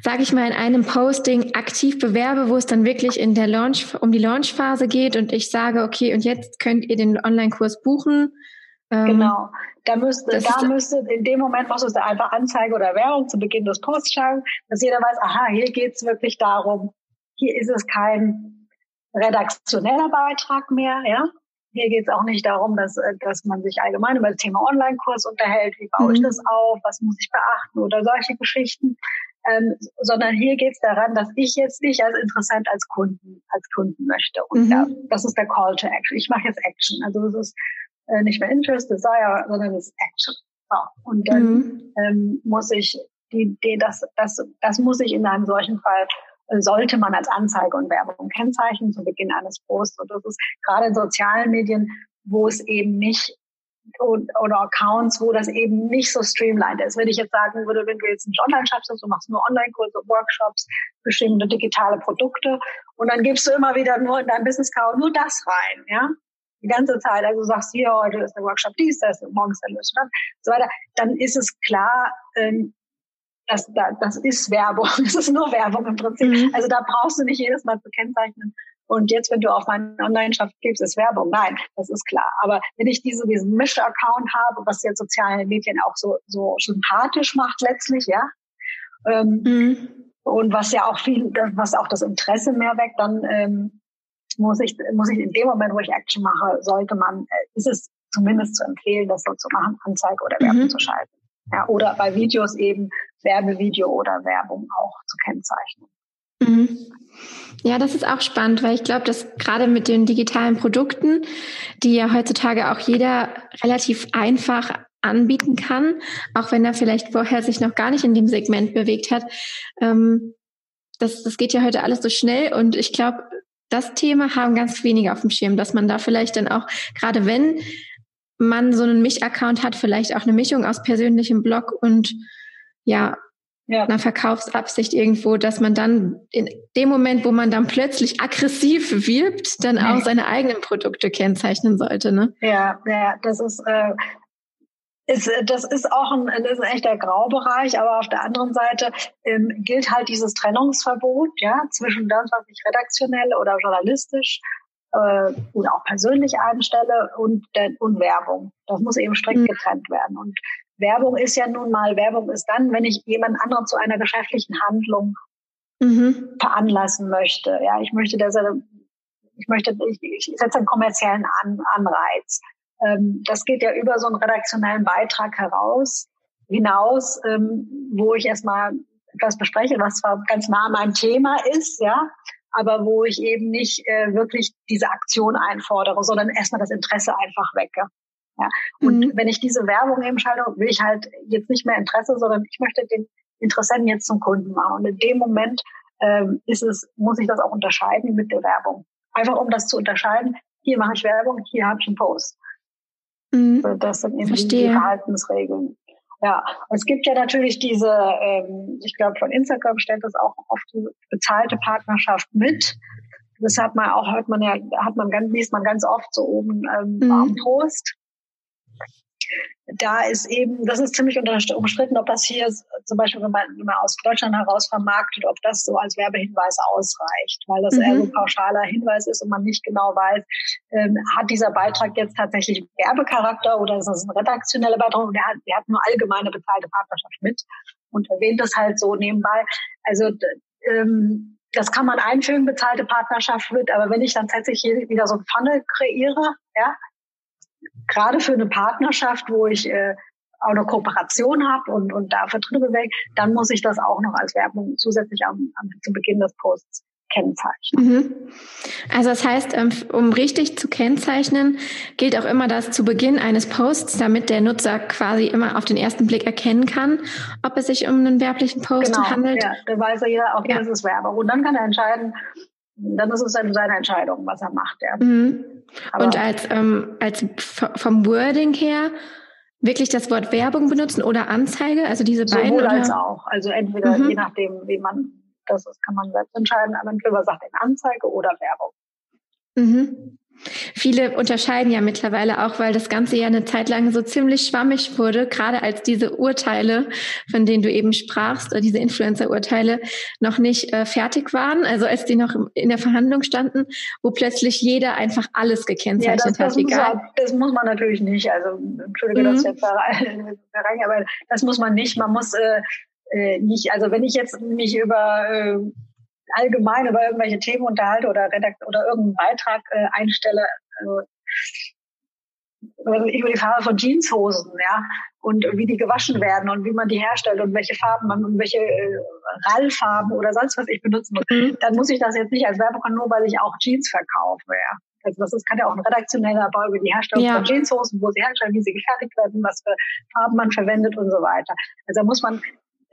sage ich mal, in einem Posting aktiv bewerbe, wo es dann wirklich in der Launchphase geht und ich sage, okay, und jetzt könnt ihr den Online-Kurs buchen. Genau. Da müsste in dem Moment machst du es einfach Anzeige oder Werbung zu Beginn des Posts schreiben, dass jeder weiß, aha, hier geht's wirklich darum. Hier ist es kein redaktioneller Beitrag mehr, ja. Hier geht's auch nicht darum, dass man sich allgemein über das Thema Online-Kurs unterhält. Wie baue ich das auf? Was muss ich beachten? Oder solche Geschichten. Sondern hier geht's daran, dass ich jetzt dich als Interessent, als Kunden möchte. Und das ist der Call to Action. Ich mache jetzt Action. Also es ist nicht mehr Interest, Desire, sondern es ist Action. Ja. Und dann muss ich das muss ich in einem solchen Fall, sollte man als Anzeige und Werbung kennzeichnen zu Beginn eines Posts. Und das ist gerade in sozialen Medien, wo es eben nicht, oder Accounts, wo das eben nicht so streamlined ist. Wenn ich jetzt sagen würde, wenn du jetzt nicht online schaffst, du machst nur Online-Kurse, Workshops, bestimmte digitale Produkte und dann gibst du immer wieder nur in deinem Business-Account nur das rein, ja? Die ganze Zeit, also du sagst, hier, heute ist der Workshop dies, das ist morgens der Lösung, so weiter, dann ist es klar, das ist Werbung. Das ist nur Werbung im Prinzip. Mhm. Also da brauchst du nicht jedes Mal zu kennzeichnen. Und jetzt, wenn du auf meine Online-Shop gibst, ist Werbung. Nein, das ist klar. Aber wenn ich diesen Misch-Account habe, was jetzt soziale Medien auch so sympathisch macht letztlich, ja, Und was ja auch viel, was auch das Interesse mehr weckt, dann muss ich in dem Moment, wo ich Action mache, sollte man, ist es zumindest zu empfehlen, das so zu machen, Anzeige oder Werbung zu schalten. Ja, oder bei Videos eben Werbevideo oder Werbung auch zu kennzeichnen. Ja, das ist auch spannend, weil ich glaube, dass gerade mit den digitalen Produkten, die ja heutzutage auch jeder relativ einfach anbieten kann, auch wenn er vielleicht vorher sich noch gar nicht in dem Segment bewegt hat, das geht ja heute alles so schnell, und ich glaube, das Thema haben ganz wenige auf dem Schirm, dass man da vielleicht dann auch, gerade wenn man so einen Mich-Account hat, vielleicht auch eine Mischung aus persönlichem Blog und einer Verkaufsabsicht irgendwo, dass man dann in dem Moment, wo man dann plötzlich aggressiv wirbt, dann auch seine eigenen Produkte kennzeichnen sollte, ne? Ja, das ist ein echter Graubereich, aber auf der anderen Seite gilt halt dieses Trennungsverbot, zwischen das, was ich redaktionell oder journalistisch oder auch persönlich einstelle, und Werbung. Das muss eben strikt getrennt werden. Und Werbung ist dann, wenn ich jemand anderen zu einer geschäftlichen Handlung veranlassen möchte. Ja, ich setze einen kommerziellen Anreiz. Das geht ja über so einen redaktionellen Beitrag hinaus, wo ich erstmal etwas bespreche, was zwar ganz nah an meinem Thema ist, aber wo ich eben nicht wirklich diese Aktion einfordere, sondern erstmal das Interesse einfach wecke. Ja. Und wenn ich diese Werbung eben schalte, will ich halt jetzt nicht mehr Interesse, sondern ich möchte den Interessenten jetzt zum Kunden machen. Und in dem Moment muss ich das auch unterscheiden mit der Werbung. Einfach um das zu unterscheiden, hier mache ich Werbung, hier habe ich einen Post. Also das sind eben die Verhaltensregeln. Ja, und es gibt ja natürlich diese, ich glaube von Instagram stellt das auch oft diese bezahlte Partnerschaft mit. Deshalb liest man ganz oft so oben am Post. Da ist eben, das ist ziemlich umstritten, ob das hier zum Beispiel, wenn man aus Deutschland heraus vermarktet, ob das so als Werbehinweis ausreicht, weil das eher so ein pauschaler Hinweis ist und man nicht genau weiß, hat dieser Beitrag jetzt tatsächlich Werbecharakter oder ist das ein redaktioneller Beitrag, und der hat nur allgemeine bezahlte Partnerschaft mit und erwähnt das halt so nebenbei. Also das kann man einführen, bezahlte Partnerschaft mit, aber wenn ich dann tatsächlich hier wieder so ein Funnel kreiere, gerade für eine Partnerschaft, wo ich auch eine Kooperation habe und dafür drin bewege, dann muss ich das auch noch als Werbung zusätzlich zu Beginn des Posts kennzeichnen. Also das heißt, um richtig zu kennzeichnen, gilt auch immer das zu Beginn eines Posts, damit der Nutzer quasi immer auf den ersten Blick erkennen kann, ob es sich um einen werblichen Post handelt. Genau, dann weiß er ja, okay, das ist Werbung. Und dann kann er entscheiden, dann ist es dann seine Entscheidung, was er macht. Ja. Und als vom Wording her wirklich das Wort Werbung benutzen oder Anzeige, also diese beiden? Sowohl als auch. Also entweder, je nachdem, wie man das ist, kann man selbst entscheiden, aber entweder sagt er Anzeige oder Werbung. Viele unterscheiden ja mittlerweile auch, weil das Ganze ja eine Zeit lang so ziemlich schwammig wurde, gerade als diese Urteile, von denen du eben sprachst, oder diese Influencer-Urteile noch nicht fertig waren, also als die noch in der Verhandlung standen, wo plötzlich jeder einfach alles gekennzeichnet hat, egal. Das muss man natürlich nicht, also entschuldige, dass ich jetzt da rein, aber das muss man nicht, man muss nicht, also wenn ich jetzt mich allgemein über irgendwelche Themen unterhalte oder irgendeinen Beitrag einstelle, über die Farbe von Jeanshosen, und wie die gewaschen werden und wie man die herstellt und welche Farben und welche Rallfarben oder sonst was ich benutze, dann muss ich das jetzt nicht als Werbung, nur weil ich auch Jeans verkaufe. Ja. Also das kann ja auch ein redaktioneller Bau über die Herstellung von Jeanshosen, wo sie herstellen, wie sie gefertigt werden, was für Farben man verwendet und so weiter. Also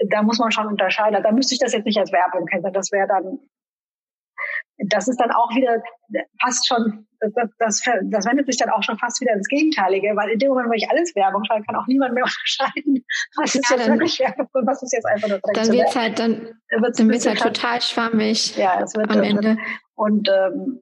da muss man schon unterscheiden. Da müsste ich das jetzt nicht als Werbung kennen. Das ist dann auch wieder fast schon, das wendet sich dann auch schon fast wieder ins Gegenteilige, weil in dem Moment, wo ich alles Werbung schreibe, kann auch niemand mehr unterscheiden, was ist jetzt wirklich Werbung und was ist jetzt einfach nur direkt. Dann wird's halt total schwammig. Ja, das wird am Ende. Und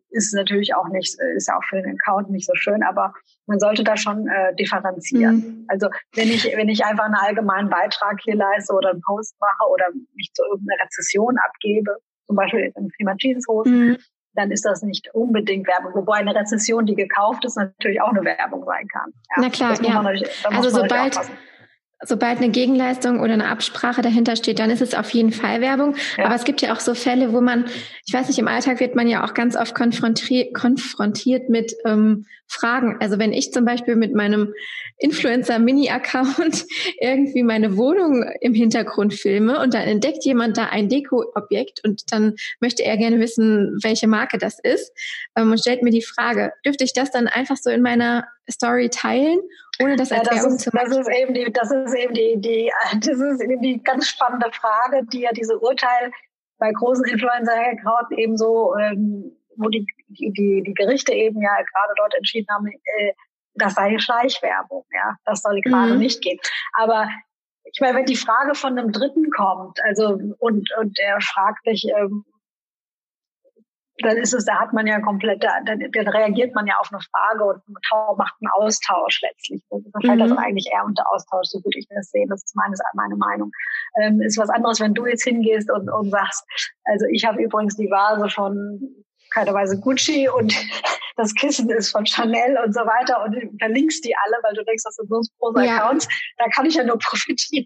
ist natürlich auch nicht, ist auch für den Account nicht so schön, aber man sollte da schon differenzieren. Also wenn ich einfach einen allgemeinen Beitrag hier leiste oder einen Post mache oder mich zu irgendeiner Rezession abgebe, zum Beispiel im Thema Jeanshosen, dann ist das nicht unbedingt Werbung. Wobei eine Rezession, die gekauft ist, natürlich auch eine Werbung sein kann. Ja, na klar, ja. Also sobald sobald eine Gegenleistung oder eine Absprache dahinter steht, dann ist es auf jeden Fall Werbung. Ja. Aber es gibt ja auch so Fälle, wo man, ich weiß nicht, im Alltag wird man ja auch ganz oft konfrontiert mit Fragen. Also wenn ich zum Beispiel mit meinem Influencer-Mini-Account irgendwie meine Wohnung im Hintergrund filme und dann entdeckt jemand da ein Deko-Objekt und dann möchte er gerne wissen, welche Marke das ist, und stellt mir die Frage, dürfte ich das dann einfach so in meiner Story teilen, ohne das als Werbung zu machen? Das ist eben die ganz spannende Frage, die ja diese Urteile bei großen Influencer-Accounts eben so, wo die Gerichte eben ja gerade dort entschieden haben, das sei Schleichwerbung, ja, das soll gerade nicht gehen. Aber ich meine, wenn die Frage von einem Dritten kommt, also und er fragt dich, dann reagiert man ja auf eine Frage und macht einen Austausch letztlich. Man fällt das eigentlich eher unter Austausch, so würde ich das sehen. Das ist meine Meinung. Ist was anderes, wenn du jetzt hingehst und sagst, also ich habe übrigens die Vase von keiner Weise Gucci und das Kissen ist von Chanel und so weiter und du verlinkst die alle, weil du denkst, das sind so große Accounts, da kann ich ja nur profitieren.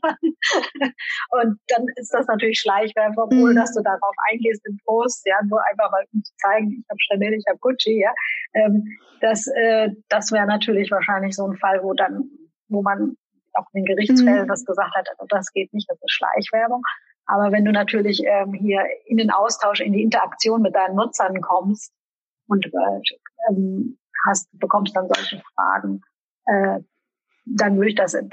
Und dann ist das natürlich Schleichwerbung, obwohl dass du darauf eingehst im Post, ja, nur einfach mal um zu zeigen, ich habe Chanel, ich habe Gucci, ja. Das wäre natürlich wahrscheinlich so ein Fall, wo man auch in den Gerichtsfällen das gesagt hat, also das geht nicht, das ist Schleichwerbung. Aber wenn du natürlich hier in den Austausch, in die Interaktion mit deinen Nutzern kommst und bekommst dann solche Fragen, dann würde ich das ein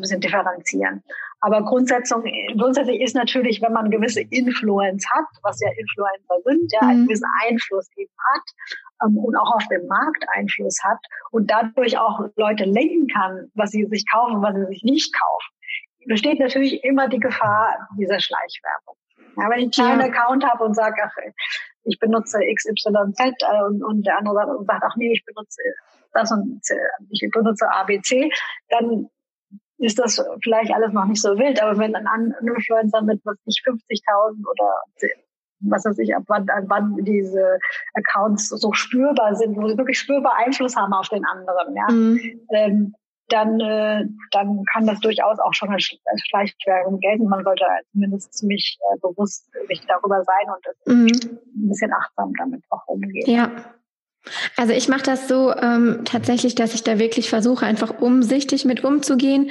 bisschen differenzieren. Aber grundsätzlich ist natürlich, wenn man gewisse Influence hat, was ja Influencer sind, ja, einen gewissen Einfluss eben hat, und auch auf den Markt Einfluss hat und dadurch auch Leute lenken kann, was sie sich kaufen, was sie sich nicht kaufen, besteht natürlich immer die Gefahr dieser Schleichwerbung. Ja, wenn ich einen kleinen Account habe und sage, ach, ich benutze XYZ und der andere sagt, ach nee, ich benutze das und ich benutze ABC, dann ist das vielleicht alles noch nicht so wild. Aber wenn ein Influencer mit, was nicht 50.000 oder was weiß ich, ab wann diese Accounts so spürbar sind, wo sie wirklich spürbar Einfluss haben auf den anderen, ja, dann kann das durchaus auch schon als Schleichwerbung gelten. Man sollte zumindest ziemlich bewusst sich darüber sein und ein bisschen achtsam damit auch umgehen. Ja, also ich mache das so tatsächlich, dass ich da wirklich versuche, einfach umsichtig mit umzugehen.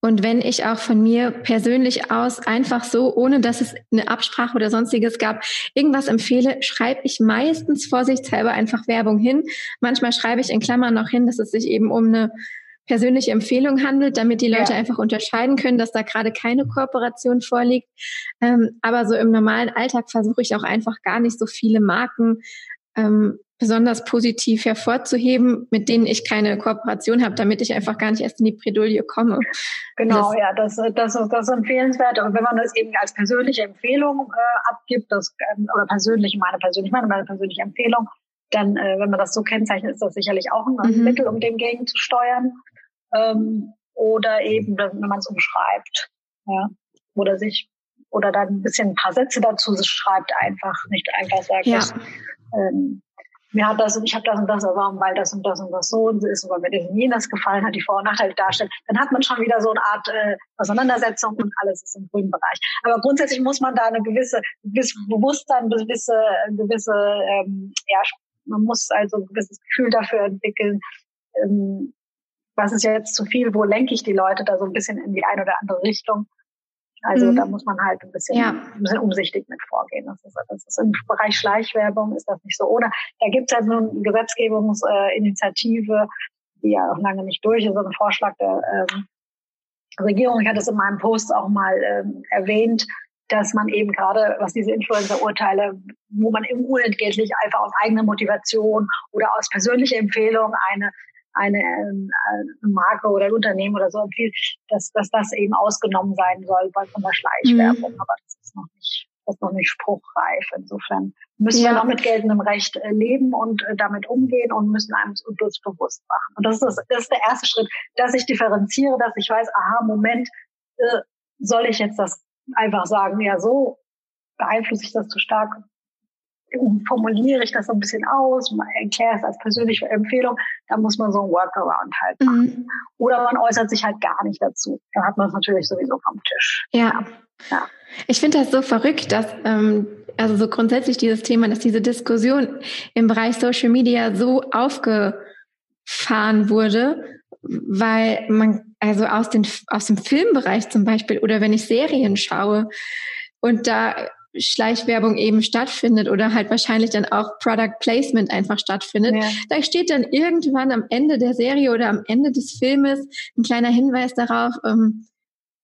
Und wenn ich auch von mir persönlich aus einfach so, ohne dass es eine Absprache oder sonstiges gab, irgendwas empfehle, schreibe ich meistens vorsichtshalber einfach Werbung hin. Manchmal schreibe ich in Klammern noch hin, dass es sich eben um eine persönliche Empfehlung handelt, damit die Leute einfach unterscheiden können, dass da gerade keine Kooperation vorliegt. Aber so im normalen Alltag versuche ich auch einfach gar nicht so viele Marken besonders positiv hervorzuheben, mit denen ich keine Kooperation habe, damit ich einfach gar nicht erst in die Bredouille komme. Genau, das ist empfehlenswert. Und wenn man das eben als persönliche Empfehlung abgibt, meine persönliche Empfehlung, dann, wenn man das so kennzeichnet, ist das sicherlich auch ein Mittel, um dem gegenzusteuern. Oder eben, wenn man es umschreibt, ja, oder dann ein bisschen ein paar Sätze dazu schreibt, einfach nicht einfach sagt, ich habe das und das erworben, weil das und das so und so ist, und weil mir das und jenes gefallen hat, die Vor- und Nachteile darstellt, dann hat man schon wieder so eine Art Auseinandersetzung und alles ist im grünen Bereich. Aber grundsätzlich muss man da eine man muss also ein gewisses Gefühl dafür entwickeln, was ist jetzt zu viel, wo lenke ich die Leute da so ein bisschen in die eine oder andere Richtung. Also da muss man halt ein bisschen umsichtig mit vorgehen. Das ist im Bereich Schleichwerbung ist das nicht so. Oder da gibt es halt nun eine Gesetzgebungsinitiative, die ja auch lange nicht durch ist, so ein Vorschlag der Regierung. Ich hatte es in meinem Post auch mal erwähnt, dass man eben gerade, was diese Influencer-Urteile, wo man eben unentgeltlich einfach aus eigener Motivation oder aus persönlicher Empfehlung eine Marke oder ein Unternehmen oder so empfiehlt, dass das eben ausgenommen sein soll von der Schleichwerbung. Aber das ist noch nicht spruchreif. Insofern müssen wir noch mit geltendem Recht leben und damit umgehen und müssen einem das bewusst machen. Und das ist der erste Schritt, dass ich differenziere, dass ich weiß, aha, Moment, soll ich jetzt das einfach sagen, ja, so beeinflusse ich das zu stark. formuliere ich das so ein bisschen aus, erkläre es als persönliche Empfehlung, dann muss man so ein Workaround halt machen. Mhm. Oder man äußert sich halt gar nicht dazu. Dann hat man es natürlich sowieso vom Tisch. Ja. Ich finde das so verrückt, dass also so grundsätzlich dieses Thema, dass diese Diskussion im Bereich Social Media so aufgefahren wurde, weil man also aus dem Filmbereich zum Beispiel oder wenn ich Serien schaue und da Schleichwerbung eben stattfindet oder halt wahrscheinlich dann auch Product Placement einfach stattfindet. Ja. Da steht dann irgendwann am Ende der Serie oder am Ende des Filmes ein kleiner Hinweis darauf,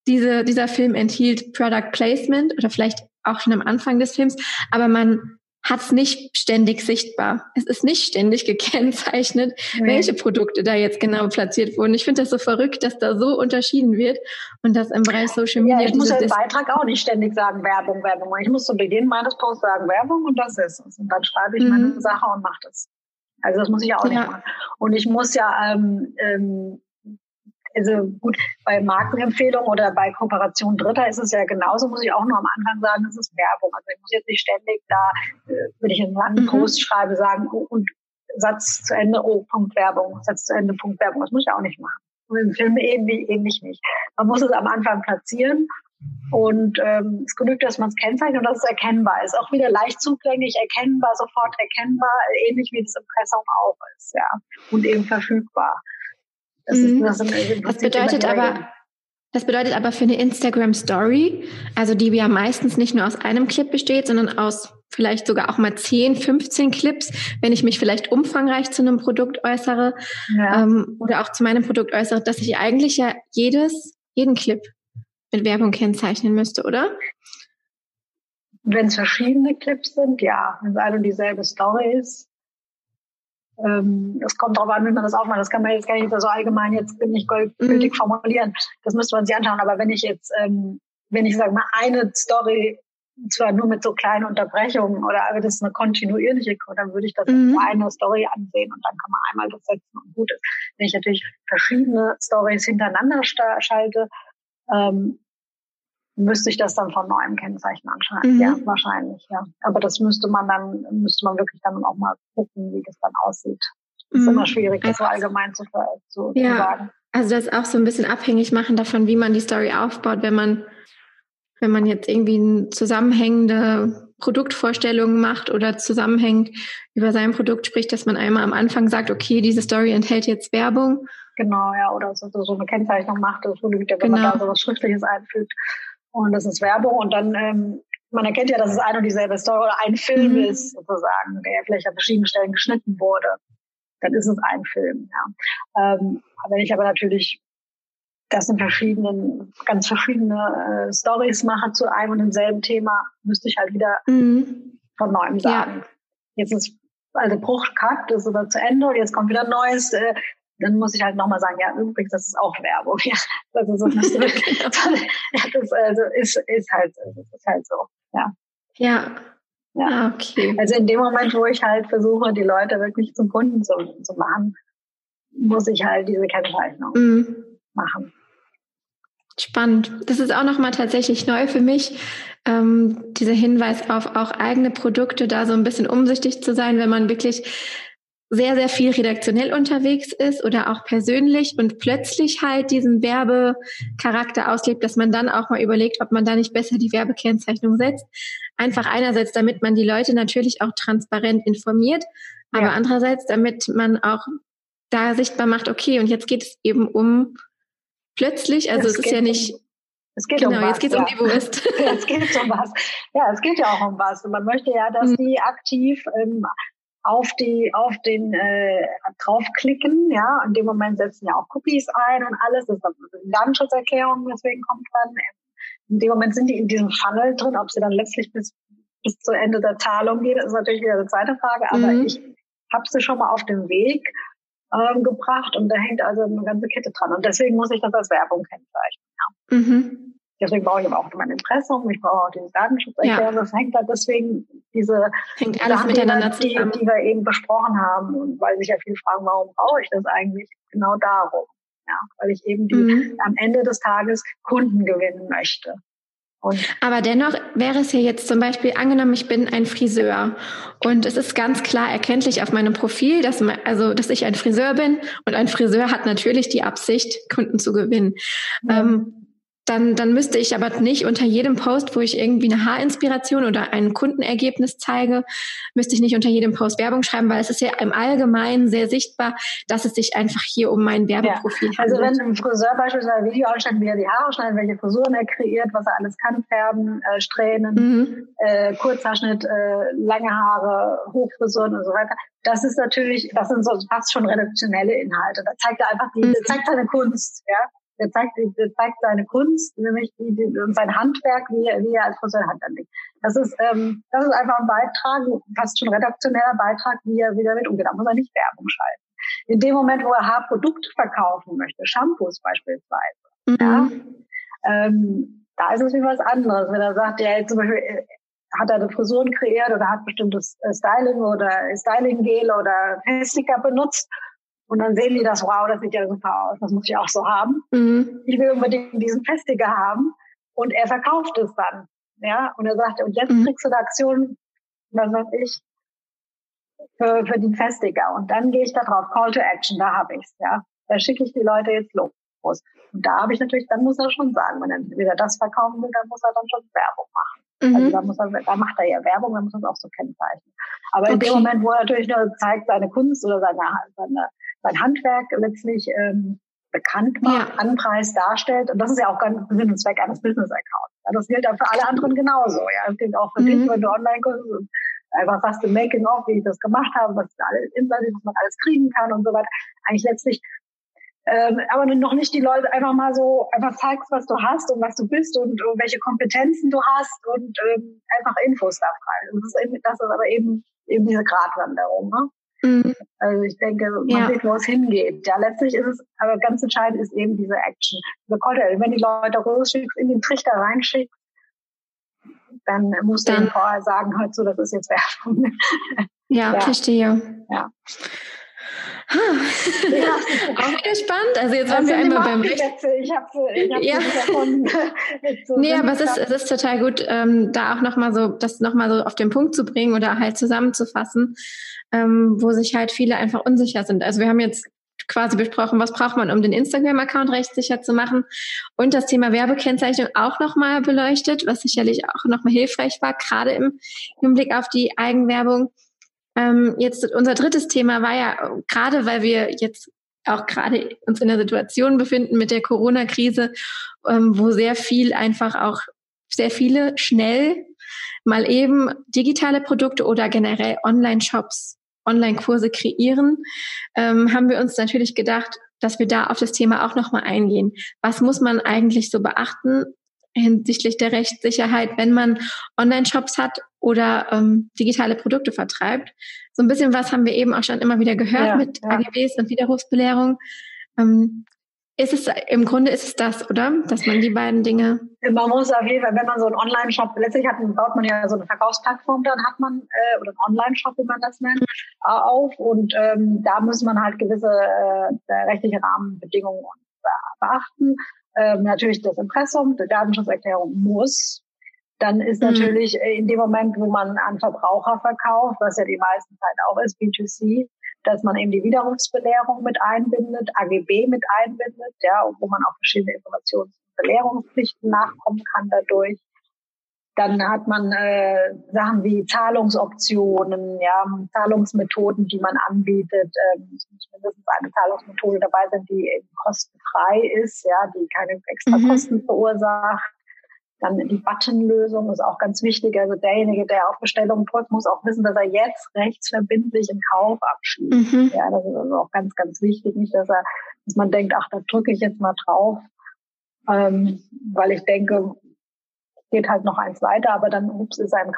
dieser Film enthielt Product Placement oder vielleicht auch schon am Anfang des Films, aber man hat es nicht ständig sichtbar. Es ist nicht ständig gekennzeichnet, welche Produkte da jetzt genau platziert wurden. Ich finde das so verrückt, dass da so unterschieden wird und dass im Bereich Social Media... Ja, ich muss im Beitrag auch nicht ständig sagen, Werbung. Ich muss zu Beginn meines Posts sagen, Werbung und das ist es. Und dann schreibe ich meine Sache und mache das. Also das muss ich auch nicht machen. Und ich muss ja... Also gut, bei Markenempfehlungen oder bei Kooperation Dritter ist es ja genauso, muss ich auch nur am Anfang sagen, das ist Werbung. Also ich muss jetzt nicht ständig da, wenn ich einen langen Post schreibe, sagen, oh, und Satz zu Ende, oh, Punkt Werbung, Satz zu Ende, Punkt Werbung. Das muss ich auch nicht machen. Und im Film ähnlich nicht. Man muss es am Anfang platzieren und es genügt, dass man es kennzeichnet und dass es erkennbar ist. Auch wieder leicht zugänglich, erkennbar, sofort erkennbar, ähnlich wie das Impressum auch ist, ja. Und eben verfügbar. Das bedeutet aber für eine Instagram-Story, also die ja meistens nicht nur aus einem Clip besteht, sondern aus vielleicht sogar auch mal 10, 15 Clips, wenn ich mich vielleicht umfangreich zu einem Produkt äußere oder auch zu meinem Produkt äußere, dass ich eigentlich ja jeden Clip mit Werbung kennzeichnen müsste, oder? Wenn es verschiedene Clips sind, ja. Wenn es eine und dieselbe Story ist. Es kommt darauf an, wie man das aufmacht. Das kann man jetzt gar nicht so allgemein jetzt nicht gültig formulieren. Das müsste man sich anschauen. Aber wenn ich jetzt, sag mal, eine Story zwar nur mit so kleinen Unterbrechungen aber das ist eine kontinuierliche, dann würde ich das als eine Story ansehen und dann kann man einmal das setzen und gut ist. Wenn ich natürlich verschiedene Stories hintereinander schalte, müsste ich das dann von neuem kennzeichnen anscheinend, wahrscheinlich. Aber das müsste man wirklich dann auch mal gucken, wie das dann aussieht. Das ist immer schwierig, das so allgemein zu sagen. Also das auch so ein bisschen abhängig machen davon, wie man die Story aufbaut, wenn man jetzt irgendwie eine zusammenhängende Produktvorstellung macht oder zusammenhängend über sein Produkt spricht, dass man einmal am Anfang sagt, okay, diese Story enthält jetzt Werbung. Genau, ja, oder so eine Kennzeichnung macht, wenn man da so was Schriftliches einfügt. Und das ist Werbung und dann, man erkennt ja, dass es ein und dieselbe Story oder ein Film ist, sozusagen, der vielleicht an verschiedenen Stellen geschnitten wurde. Dann ist es ein Film, ja. Wenn ich aber natürlich das in ganz verschiedene Stories mache zu einem und demselben Thema, müsste ich halt wieder von neuem sagen. Ja. Jetzt ist also Bruch, Cut, das ist aber zu Ende und jetzt kommt wieder Neues, dann muss ich halt nochmal sagen, ja, übrigens, das ist auch Werbung. Ja, das ist halt so. Ja. Okay. Also in dem Moment, wo ich halt versuche, die Leute wirklich zum Kunden zu machen, muss ich halt diese Kennzeichnung machen. Spannend. Das ist auch nochmal tatsächlich neu für mich, dieser Hinweis auf auch eigene Produkte, da so ein bisschen umsichtig zu sein, wenn man wirklich sehr, sehr viel redaktionell unterwegs ist oder auch persönlich und plötzlich halt diesen Werbecharakter auslebt, dass man dann auch mal überlegt, ob man da nicht besser die Werbekennzeichnung setzt. Einfach einerseits, damit man die Leute natürlich auch transparent informiert, aber andererseits, damit man auch da sichtbar macht, okay, und jetzt geht es eben um plötzlich, also es ist ja nicht... Es geht um was. Jetzt geht es um die Wurst. Jetzt geht es um was. Ja, es geht ja auch um was. Und man möchte ja, dass die aktiv... auf den draufklicken, ja, in dem Moment setzen ja auch Copies ein und alles, das ist eine Datenschutzerklärung, deswegen kommt dann, in dem Moment sind die in diesem Funnel drin, ob sie dann letztlich bis zu Ende der Zahlung geht, ist natürlich wieder eine zweite Frage, aber ich habe sie schon mal auf den Weg gebracht und da hängt also eine ganze Kette dran und deswegen muss ich das als Werbung kennzeichnen, ja. Deswegen brauche ich aber auch mein Impressum, ich brauche auch diese Datenschutzerklärung, das hängt da deswegen hängt alles Sachen miteinander zusammen, die wir eben besprochen haben und weil sich ja viele fragen, warum brauche ich das eigentlich? Genau darum, ja, weil ich eben am Ende des Tages Kunden gewinnen möchte. Aber dennoch wäre es ja jetzt zum Beispiel, angenommen, ich bin ein Friseur und es ist ganz klar erkenntlich auf meinem Profil, dass ich ein Friseur bin, und ein Friseur hat natürlich die Absicht, Kunden zu gewinnen. Ja. Dann müsste ich aber nicht unter jedem Post, wo ich irgendwie eine Haarinspiration oder ein Kundenergebnis zeige, müsste ich nicht unter jedem Post Werbung schreiben, weil es ist ja im Allgemeinen sehr sichtbar, dass es sich einfach hier um mein Werbeprofil handelt. Also wenn ein Friseur beispielsweise ein Video ausschneidet, wie er die Haare schneidet, welche Frisuren er kreiert, was er alles kann, Färben, Strähnen, Kurzhaarschnitt, lange Haare, Hochfrisuren und so weiter, das ist natürlich, das sind so fast schon redaktionelle Inhalte. Da zeigt er einfach, das zeigt seine Kunst, ja. Der zeigt seine Kunst, nämlich und sein Handwerk, wie er als Friseur Hand anlegt. Das ist einfach ein Beitrag, fast schon redaktioneller Beitrag, wie er wieder mit umgeht. Da muss er nicht Werbung schalten. In dem Moment, wo er Haarprodukte verkaufen möchte, Shampoos beispielsweise, da ist es wie was anderes. Wenn er sagt, ja, jetzt zum Beispiel hat er eine Frisuren kreiert oder hat bestimmtes Styling oder Stylinggel oder Festiker benutzt, und dann sehen die das, wow, das sieht ja super aus, das muss ich auch so haben. Mhm. Ich will unbedingt diesen Festiger haben. Und er verkauft es dann. Ja, und er sagt, und jetzt kriegst du eine Aktion, was weiß ich, für den Festiger. Und dann gehe ich da drauf, Call to Action, da habe ich's, ja. Da schicke ich die Leute jetzt los. Und da habe ich natürlich, dann muss er schon sagen, wenn er wieder das verkaufen will, dann muss er dann schon Werbung machen. Also da macht er ja Werbung, dann muss er es auch so kennzeichnen. Aber in dem Moment, wo er natürlich nur zeigt, seine Kunst oder sein Handwerk letztlich bekannt macht, anpreist, darstellt. Und das ist ja auch ganz Sinn und Zweck eines Business-Accounts. Ja, das gilt ja für alle anderen genauso. Ja, das gilt auch für dich, wenn du online guckst und einfach sagst, im Making-of, wie ich das gemacht habe, was alles Inhalte, was man alles kriegen kann und so weiter. Eigentlich letztlich, aber noch nicht die Leute einfach mal so, einfach zeigst, was du hast und was du bist und welche Kompetenzen du hast und einfach Infos da frei. Das ist aber eben diese Gratwanderung, ne? Also ich denke, man sieht, wo es hingeht. Ja, letztlich ist es, aber ganz entscheidend ist eben diese Action. Wenn die Leute rausschickst, in den Trichter reinschickst, dann musst du ihnen vorher sagen, hör zu, das ist jetzt Werbung. Ja, verstehe. Ja. Auch wieder spannend. Also jetzt waren wir einmal beim Recht. Aber es ist total gut, da auch nochmal so, das nochmal so auf den Punkt zu bringen oder halt zusammenzufassen, wo sich halt viele einfach unsicher sind. Also wir haben jetzt quasi besprochen, was braucht man, um den Instagram-Account rechtssicher zu machen, und das Thema Werbekennzeichnung auch nochmal beleuchtet, was sicherlich auch nochmal hilfreich war, gerade im Hinblick auf die Eigenwerbung. Jetzt unser drittes Thema war ja, gerade weil wir jetzt auch gerade uns in der Situation befinden mit der Corona-Krise, wo sehr viele schnell mal eben digitale Produkte oder generell Online-Shops, Online-Kurse kreieren, haben wir uns natürlich gedacht, dass wir da auf das Thema auch nochmal eingehen. Was muss man eigentlich so beachten hinsichtlich der Rechtssicherheit, wenn man Online-Shops hat oder digitale Produkte vertreibt? So ein bisschen was haben wir eben auch schon immer wieder gehört mit AGBs und Widerrufsbelehrung. Im Grunde ist es das, oder? Dass man die beiden Dinge... Man muss auf jeden Fall, wenn man so einen Online-Shop, letztlich baut man ja so eine Verkaufsplattform, dann hat man, oder einen Online-Shop, wie man das nennt, auf, und da muss man halt gewisse rechtliche Rahmenbedingungen beachten. Natürlich das Impressum, die Datenschutzerklärung muss. Dann ist natürlich in dem Moment, wo man an Verbraucher verkauft, was ja die meisten Zeit auch ist, B2C, dass man eben die Widerrufsbelehrung mit einbindet, AGB mit einbindet, ja, wo man auch verschiedene Informations- und Belehrungspflichten nachkommen kann dadurch. Dann hat man Sachen wie Zahlungsoptionen, ja, Zahlungsmethoden, die man anbietet. Es muss mindestens eine Zahlungsmethode dabei sein, die eben kostenfrei ist, ja, die keine extra Kosten verursacht. Dann die Buttonlösung ist auch ganz wichtig. Also derjenige, der auf Bestellung drückt, muss auch wissen, dass er jetzt rechtsverbindlich einen Kauf abschließt. Ja, das ist also auch ganz, ganz wichtig. Nicht, dass man denkt, ach, da drücke ich jetzt mal drauf, weil ich denke, geht halt noch eins weiter, aber dann ist er im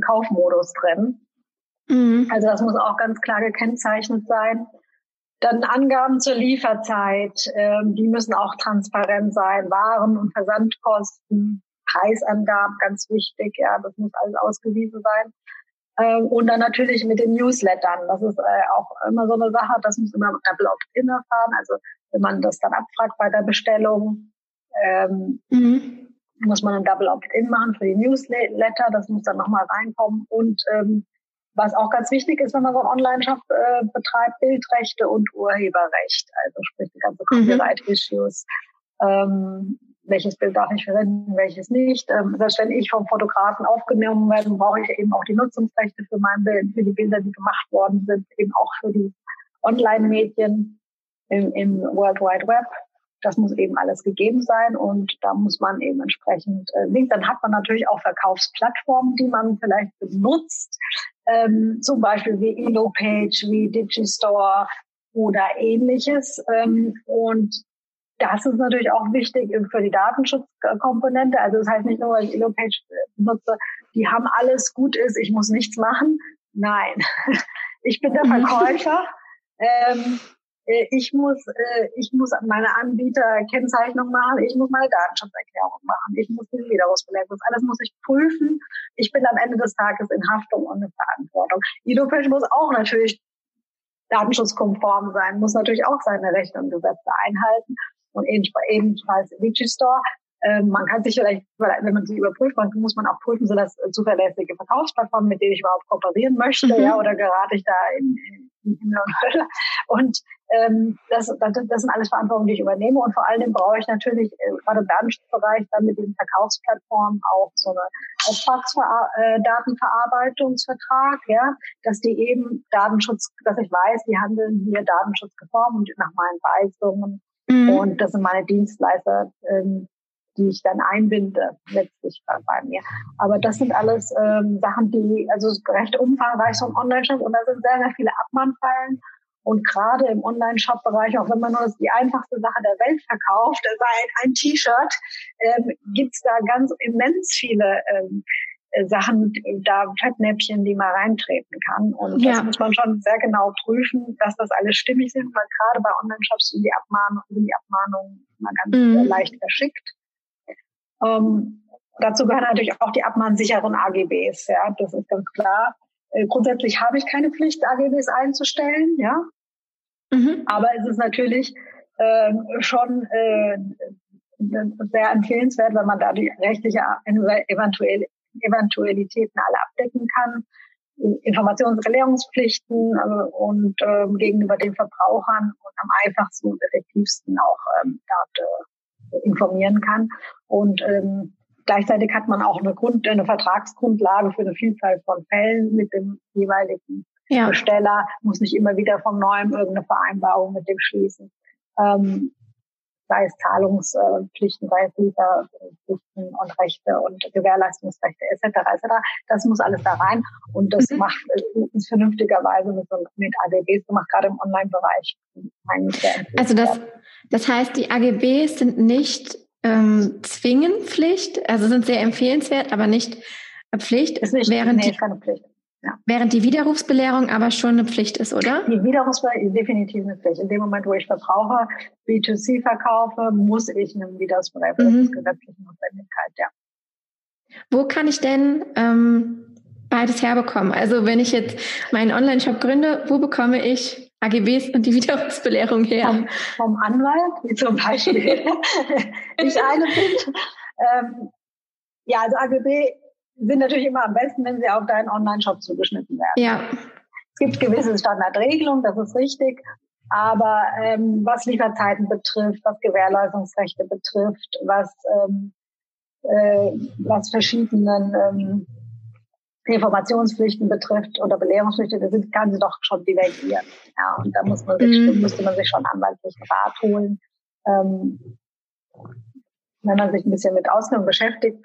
Kaufmodus drin. Also das muss auch ganz klar gekennzeichnet sein. Dann Angaben zur Lieferzeit, die müssen auch transparent sein. Waren- und Versandkosten, Preisangaben, ganz wichtig, ja, das muss alles ausgewiesen sein. Und dann natürlich mit den Newslettern, das ist auch immer so eine Sache, das muss immer mit Double-Opt-In erfahren, also wenn man das dann abfragt bei der Bestellung, muss man ein Double-Opt-In machen für die Newsletter, das muss dann nochmal reinkommen. Und was auch ganz wichtig ist, wenn man so einen Online-Shop betreibt, Bildrechte und Urheberrecht, also sprich die ganze Copyright-Issues. Welches Bild darf ich verwenden, welches nicht. Selbst wenn ich vom Fotografen aufgenommen werde, brauche ich eben auch die Nutzungsrechte für mein Bild, für die Bilder, die gemacht worden sind, eben auch für die Online-Medien im World Wide Web. Das muss eben alles gegeben sein und da muss man eben entsprechend linken. Dann hat man natürlich auch Verkaufsplattformen, die man vielleicht benutzt, zum Beispiel wie Elopage, wie Digistore oder ähnliches. Und das ist natürlich auch wichtig für die Datenschutzkomponente. Also das heißt nicht nur, weil ich Elopage benutze, die haben alles, gut ist, ich muss nichts machen. Nein, ich bin der Verkäufer. Ich muss meine Anbieterkennzeichnung machen, ich muss meine Datenschutzerklärung machen, ich muss den Widerrufsbelehrung, das alles muss ich prüfen. Ich bin am Ende des Tages in Haftung und in Verantwortung. Elopage muss auch natürlich datenschutzkonform sein, muss natürlich auch seine Rechte und Gesetze einhalten. Und ebenfalls Digistore. Man kann sich vielleicht, wenn man sie überprüft, muss man auch prüfen, sind das zuverlässige Verkaufsplattformen, mit denen ich überhaupt kooperieren möchte, ja, oder gerate ich da in Himmel und Hölle. Und das sind alles Verantwortungen, die ich übernehme. Und vor allen Dingen brauche ich natürlich gerade im Datenschutzbereich dann mit den Verkaufsplattformen auch so eine Datenverarbeitungsvertrag, ja, dass die eben Datenschutz, dass ich weiß, die handeln hier datenschutzkonform und nach meinen Weisungen. Und das sind meine Dienstleister, die ich dann einbinde, letztlich bei mir. Aber das sind alles Sachen, die, also recht umfangreich so im Online-Shop, und da sind sehr, sehr viele Abmahnfallen. Und gerade im Online-Shop-Bereich, auch wenn man nur die einfachste Sache der Welt verkauft, sei ein T-Shirt, gibt's da ganz immens viele Sachen, da Fettnäpfchen, die man reintreten kann. Und das muss man schon sehr genau prüfen, dass das alles stimmig sind, weil gerade bei Online-Shops sind die Abmahnungen immer ganz leicht verschickt. Dazu gehören natürlich auch die abmahnsicheren AGBs, ja, das ist ganz klar. Grundsätzlich habe ich keine Pflicht, AGBs einzustellen, ja. Aber es ist natürlich schon sehr empfehlenswert, wenn man da die rechtliche Eventualitäten alle abdecken kann. Informationsklärungspflichten und gegenüber den Verbrauchern und am einfachsten und effektivsten auch informieren kann. Und gleichzeitig hat man auch eine Vertragsgrundlage für eine Vielzahl von Fällen mit dem jeweiligen Besteller, muss nicht immer wieder von neuem irgendeine Vereinbarung mit dem schließen, sei es Zahlungspflichten, sei es Lieferpflichten und Rechte und Gewährleistungsrechte etc. Das muss alles da rein, und das ist vernünftigerweise mit AGBs gemacht, gerade im Online-Bereich. Also das heißt, die AGBs sind nicht zwingend Pflicht, also sind sehr empfehlenswert, aber nicht Pflicht, ist keine Pflicht. Ja. Während die Widerrufsbelehrung aber schon eine Pflicht ist, oder? Die Widerrufsbelehrung ist definitiv eine Pflicht. In dem Moment, wo ich Verbraucher B2C verkaufe, muss ich eine Widerrufsbelehrung als gesetzliche Notwendigkeit, ja. Wo kann ich denn beides herbekommen? Also wenn ich jetzt meinen Online-Shop gründe, wo bekomme ich AGBs und die Widerrufsbelehrung her? Vom Anwalt, wie zum Beispiel ich eine bin. Ja, also AGB sind natürlich immer am besten, wenn sie auf deinen Online-Shop zugeschnitten werden. Ja. Es gibt gewisse Standardregelungen, das ist richtig. Aber was Lieferzeiten betrifft, was Gewährleistungsrechte betrifft, was verschiedenen Informationspflichten betrifft oder Belehrungspflichten, das kann sie doch schon divergieren. Ja, und da müsste man sich schon anwaltlichen Rat holen. Wenn man sich ein bisschen mit Ausnahmen beschäftigt,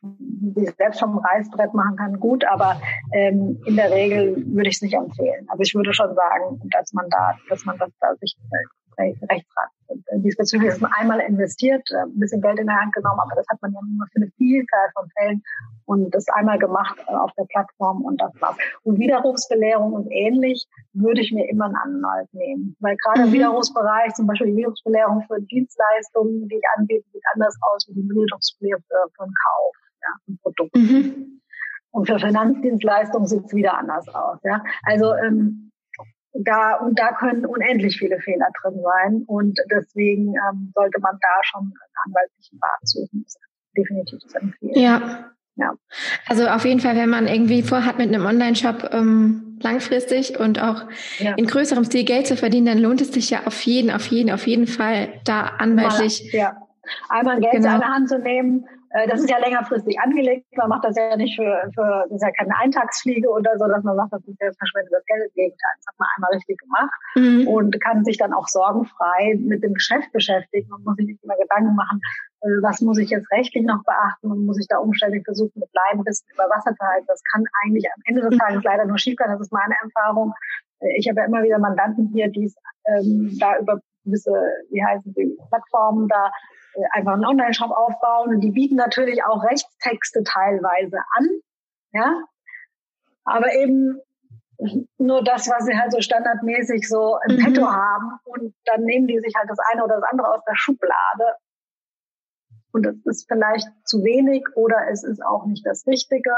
die ich selbst vom Reißbrett machen kann, gut, aber in der Regel würde ich es nicht empfehlen. Also ich würde schon sagen, dass man sich Rechtsrat diesbezüglich ist. Man einmal investiert, ein bisschen Geld in der Hand genommen, aber das hat man ja nur für eine Vielzahl von Fällen und das einmal gemacht auf der Plattform, und das war's. Und Widerrufsbelehrung und ähnlich würde ich mir immer einen Anwalt nehmen, weil gerade im Widerrufsbereich, zum Beispiel die Widerrufsbelehrung für Dienstleistungen, die ich anbiete, sieht anders aus wie die Widerrufsbelehrung für einen Kauf, ja, ein Produkt. Und für Finanzdienstleistungen sieht es wieder anders aus, ja. Also, da können unendlich viele Fehler drin sein, und deswegen sollte man da schon einen anwaltlichen Rat suchen. definitiv zu empfehlen. Ja. Ja. Also auf jeden Fall, wenn man irgendwie vorhat, mit einem Online-Shop langfristig und auch in größerem Stil Geld zu verdienen, dann lohnt es sich ja auf jeden Fall, da anwaltlich. Ja. Einmal Geld in eine Hand zu nehmen, das ist ja längerfristig angelegt. Man macht das ja nicht für das ist ja keine Eintagsfliege oder so, dass man sagt, das ist jetzt verschwendetes Geld. Im Gegenteil, das hat man einmal richtig gemacht und kann sich dann auch sorgenfrei mit dem Geschäft beschäftigen. Man muss sich nicht immer Gedanken machen, was muss ich jetzt rechtlich noch beachten und muss ich da umständlich versuchen, mit Laienwissen über Wasser zu halten. Das kann eigentlich am Ende des Tages leider nur schiefgehen. Das ist meine Erfahrung. Ich habe ja immer wieder Mandanten hier, die es da über gewisse, Plattformen da einfach einen Online-Shop aufbauen und die bieten natürlich auch Rechtstexte teilweise an, ja, aber eben nur das, was sie halt so standardmäßig so im Petto haben und dann nehmen die sich halt das eine oder das andere aus der Schublade und es ist vielleicht zu wenig oder es ist auch nicht das Richtige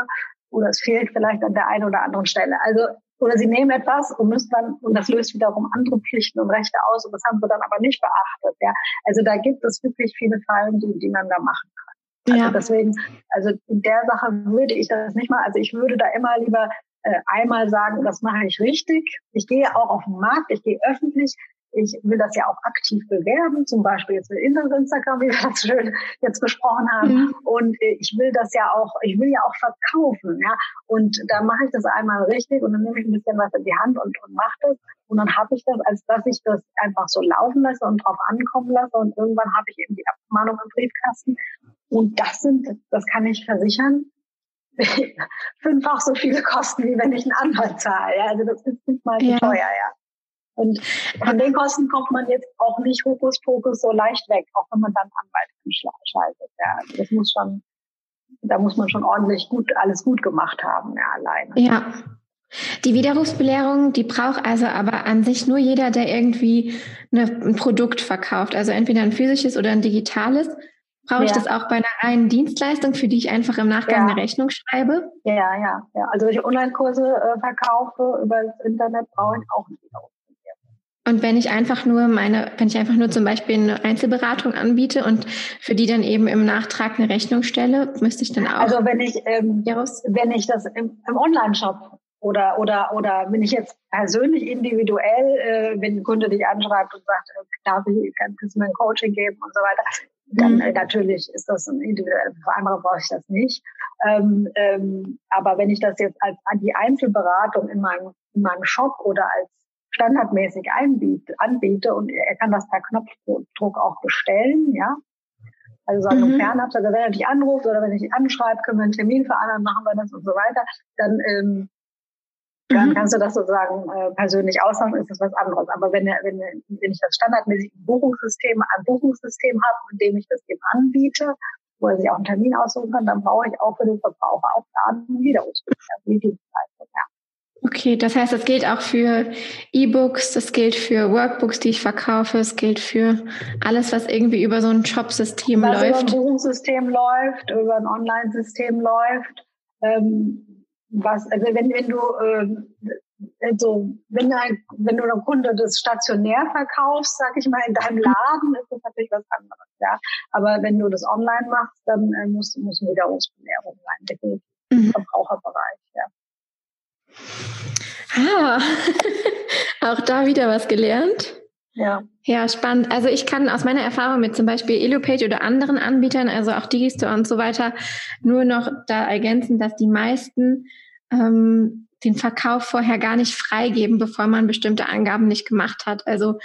oder es fehlt vielleicht an der einen oder anderen Stelle, also oder sie nehmen etwas und müssen dann, und das löst wiederum andere Pflichten und Rechte aus und das haben sie dann aber nicht beachtet. Ja. Also da gibt es wirklich viele Fallen, die man da machen kann. Ja. Also deswegen, also in der Sache würde ich das nicht mal, also ich würde da immer lieber einmal sagen, das mache ich richtig. Ich gehe auch auf den Markt, ich gehe öffentlich. Ich will das ja auch aktiv bewerben, zum Beispiel jetzt mit Instagram, wie wir das schön jetzt besprochen haben. Mhm. Und ich will ja auch verkaufen, ja. Und da mache ich das einmal richtig und dann nehme ich ein bisschen was in die Hand und mache das. Und dann habe ich das, als dass ich das einfach so laufen lasse und drauf ankommen lasse. Und irgendwann habe ich eben die Abmahnung im Briefkasten. Und das kann ich versichern, 5-fach so viele Kosten, wie wenn ich einen Anwalt zahle. Ja? Also das ist nicht mal so teuer, ja. Und von den Kosten kommt man jetzt auch nicht Hokuspokus so leicht weg, auch wenn man dann Anwalt schaltet. Ja, das muss schon, da muss man schon ordentlich alles gut gemacht haben, ja, alleine. Ja. Die Widerrufsbelehrung, die braucht also aber an sich nur jeder, der irgendwie ein Produkt verkauft, also entweder ein physisches oder ein digitales. Brauche ich das auch bei einer reinen Dienstleistung, für die ich einfach im Nachgang eine Rechnung schreibe? Ja. Also wenn ich Online-Kurse verkaufe über das Internet, brauche ich auch nicht. Und wenn ich einfach nur zum Beispiel eine Einzelberatung anbiete und für die dann eben im Nachtrag eine Rechnung stelle, müsste ich dann auch. Also wenn ich das im Online-Shop oder wenn ich jetzt persönlich individuell, wenn ein Kunde dich anschreibt und sagt, darf ich ein bisschen ein Coaching geben und so weiter, dann natürlich ist das ein individuelles, für andere brauche ich das nicht. Aber wenn ich das jetzt als die Einzelberatung in meinem Shop oder als standardmäßig anbiete und er kann das per Knopfdruck auch bestellen, ja. Also sagen wir fernab, also wenn er dich anruft oder wenn ich dich anschreibe, können wir einen Termin vereinbaren, machen wir das und so weiter, dann kannst du das sozusagen persönlich aussagen, ist das was anderes. Aber wenn ich das standardmäßig ein Buchungssystem habe, in dem ich das eben anbiete, wo er sich auch einen Termin aussuchen kann, dann brauche ich auch für den Verbraucher auch Daten wieder auszuführen. Okay, das heißt, das gilt auch für E-Books, das gilt für Workbooks, die ich verkaufe, es gilt für alles, was irgendwie über so ein Shop-System läuft. Über ein Buchungssystem läuft, über ein Online-System läuft. Wenn du einem Kunde das stationär verkaufst, sag ich mal, in deinem Laden, ist das natürlich was anderes, ja. Aber wenn du das online machst, dann muss eine Widerrufsbelehrung sein, definitiv im Verbraucherbereich, ja. Auch da wieder was gelernt. Ja, spannend. Also ich kann aus meiner Erfahrung mit zum Beispiel elopage oder anderen Anbietern, also auch Digistore und so weiter, nur noch da ergänzen, dass die meisten den Verkauf vorher gar nicht freigeben, bevor man bestimmte Angaben nicht gemacht hat. Also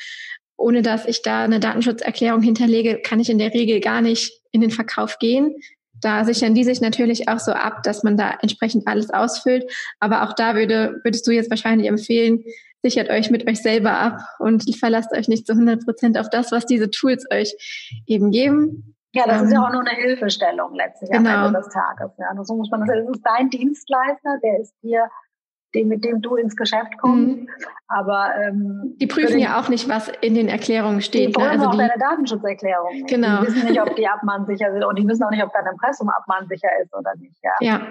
ohne dass ich da eine Datenschutzerklärung hinterlege, kann ich in der Regel gar nicht in den Verkauf gehen. Da sichern die sich natürlich auch so ab, dass man da entsprechend alles ausfüllt. Aber auch da würdest du jetzt wahrscheinlich empfehlen, sichert euch mit euch selber ab und verlasst euch nicht zu 100% auf das, was diese Tools euch eben geben. Ja, das ist ja auch nur eine Hilfestellung letztlich am Ende des Tages. Ja, also so muss man das ist dein Dienstleister, der ist dir, mit dem du ins Geschäft kommst. Aber die prüfen ja auch nicht, was in den Erklärungen steht. Die prüfen auch deine Datenschutzerklärung nicht. Genau. Die wissen nicht, ob die abmahnsicher sind und die wissen auch nicht, ob dein Impressum abmahnsicher ist oder nicht. Ja.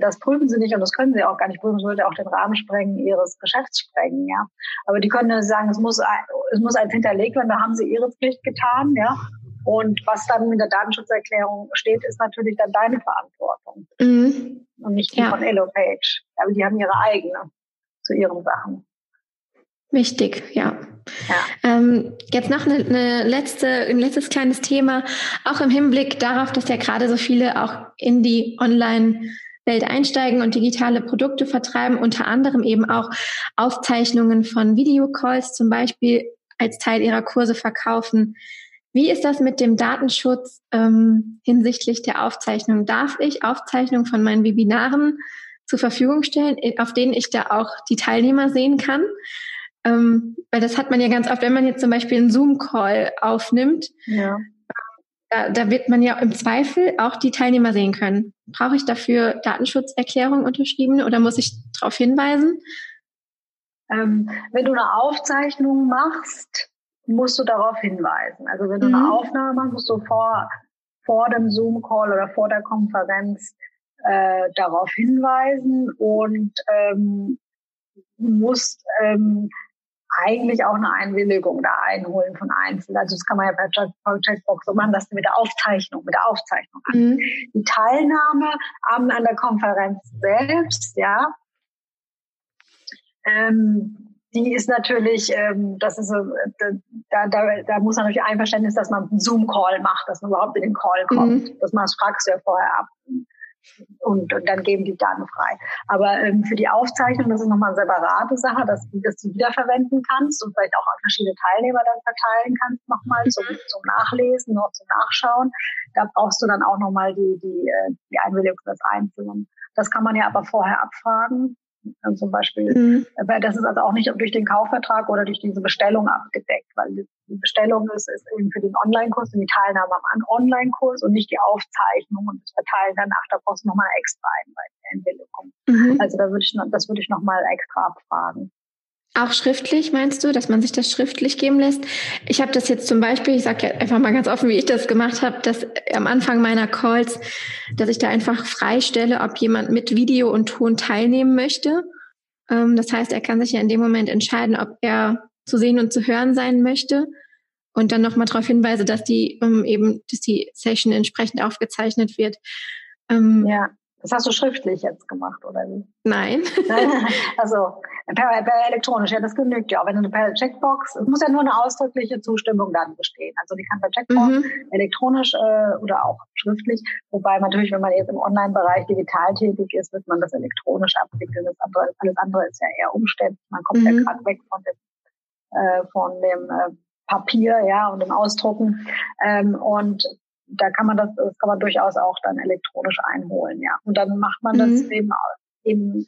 Das prüfen sie nicht und das können sie auch gar nicht prüfen. Das würde auch den Rahmen sprengen, ihres Geschäfts sprengen. Ja. Aber die können sagen, es muss eins hinterlegt werden, da haben sie ihre Pflicht getan. Ja. Und was dann mit der Datenschutzerklärung steht, ist natürlich dann deine Verantwortung. Mhm. Und nicht die von elopage. Aber die haben ihre eigene zu ihren Sachen. Wichtig, ja. Jetzt noch ein letztes kleines Thema, auch im Hinblick darauf, dass ja gerade so viele auch in die Online-Welt einsteigen und digitale Produkte vertreiben, unter anderem eben auch Aufzeichnungen von Videocalls zum Beispiel als Teil ihrer Kurse verkaufen. Wie ist das mit dem Datenschutz hinsichtlich der Aufzeichnung? Darf ich Aufzeichnungen von meinen Webinaren zur Verfügung stellen, auf denen ich da auch die Teilnehmer sehen kann? Weil das hat man ja ganz oft, wenn man jetzt zum Beispiel einen Zoom-Call aufnimmt, da wird man ja im Zweifel auch die Teilnehmer sehen können. Brauche ich dafür Datenschutzerklärung unterschriebene oder muss ich darauf hinweisen? Wenn du eine Aufzeichnung machst, musst du darauf hinweisen. Also wenn du eine Aufnahme machst, musst du vor dem Zoom-Call oder vor der Konferenz darauf hinweisen und du musst eigentlich auch eine Einwilligung da einholen von Einzelnen. Also das kann man ja bei Checkbox so machen, dass du mit der Aufzeichnung an. Mhm. Die Teilnahme an der Konferenz selbst, die ist natürlich, da muss man natürlich Einverständnis, dass man einen Zoom-Call macht, dass man überhaupt in den Call kommt, dass man das fragst ja vorher ab. Und dann geben die Daten frei. Aber für die Aufzeichnung, das ist nochmal eine separate Sache, dass du wiederverwenden kannst und vielleicht auch an verschiedene Teilnehmer dann verteilen kannst nochmal zum Nachlesen, noch zum Nachschauen. Da brauchst du dann auch nochmal die Einwilligung des Einzelnen. Das kann man ja aber vorher abfragen. Und zum Beispiel, weil das ist also auch nicht durch den Kaufvertrag oder durch diese Bestellung abgedeckt, weil die Bestellung ist eben für den Online-Kurs und die Teilnahme am Online-Kurs und nicht die Aufzeichnung und das Verteilen danach. Da brauchst du nochmal extra Einwilligung. Mhm. Also das würde ich nochmal extra abfragen. Auch schriftlich, meinst du, dass man sich das schriftlich geben lässt? Ich habe das jetzt zum Beispiel, ich sage ja einfach mal ganz offen, wie ich das gemacht habe, dass am Anfang meiner Calls, dass ich da einfach freistelle, ob jemand mit Video und Ton teilnehmen möchte. Das heißt, er kann sich ja in dem Moment entscheiden, ob er zu sehen und zu hören sein möchte und dann nochmal darauf hinweise, dass die Session entsprechend aufgezeichnet wird. Das hast du schriftlich jetzt gemacht, oder wie? Nein. Also per elektronisch, das genügt ja auch. Wenn du per Checkbox, es muss ja nur eine ausdrückliche Zustimmung dann bestehen. Also die kann per Checkbox elektronisch oder auch schriftlich. Wobei natürlich, wenn man jetzt im Online-Bereich digital tätig ist, wird man das elektronisch abwickeln. Alles andere ist ja eher umständlich. Man kommt ja gerade weg von dem Papier, und dem Ausdrucken. Und da kann man das kann man durchaus auch dann elektronisch einholen, Und dann macht man das eben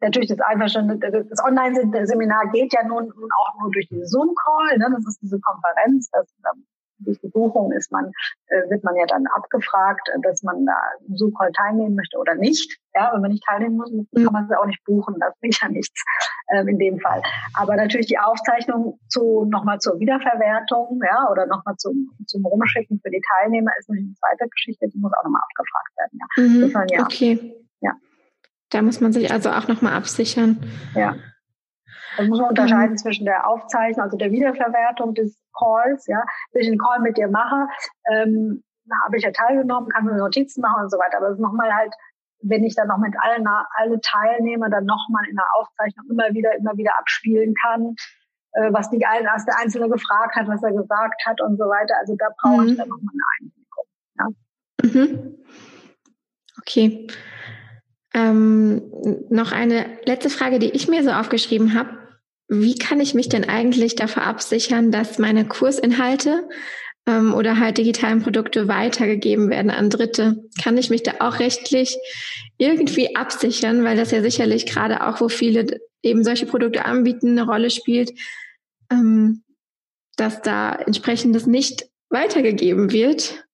natürlich das Einverständnis. Das Online-Seminar geht ja nun auch nur durch diesen Zoom-Call, ne? Das ist diese Konferenz, durch die Buchung wird man ja dann abgefragt, dass man da im Zoom-Call teilnehmen möchte oder nicht. Ja, wenn man nicht teilnehmen muss, kann man es auch nicht buchen. Das bringt ja nichts in dem Fall. Aber natürlich die Aufzeichnung nochmal zur Wiederverwertung, oder nochmal zum Rumschicken für die Teilnehmer ist eine zweite Geschichte, die muss auch nochmal abgefragt werden. Ja. Okay. Ja. Da muss man sich also auch nochmal absichern. Ja. Da muss man unterscheiden zwischen der Aufzeichnung, also der Wiederverwertung des Calls, Wenn ich einen Call mit dir mache, habe ich ja teilgenommen, kann mir Notizen machen und so weiter. Aber es ist nochmal halt, wenn ich dann noch mit alle Teilnehmer dann nochmal in der Aufzeichnung immer wieder abspielen kann, was der Einzelne gefragt hat, was er gesagt hat und so weiter. Also da brauche ich dann nochmal eine Einwilligung. Ja. Mhm. Okay. Noch eine letzte Frage, die ich mir so aufgeschrieben habe. Wie kann ich mich denn eigentlich davor absichern, dass meine Kursinhalte oder halt digitalen Produkte weitergegeben werden an Dritte? Kann ich mich da auch rechtlich irgendwie absichern, weil das ja sicherlich gerade auch, wo viele eben solche Produkte anbieten, eine Rolle spielt, dass da entsprechendes nicht weitergegeben wird?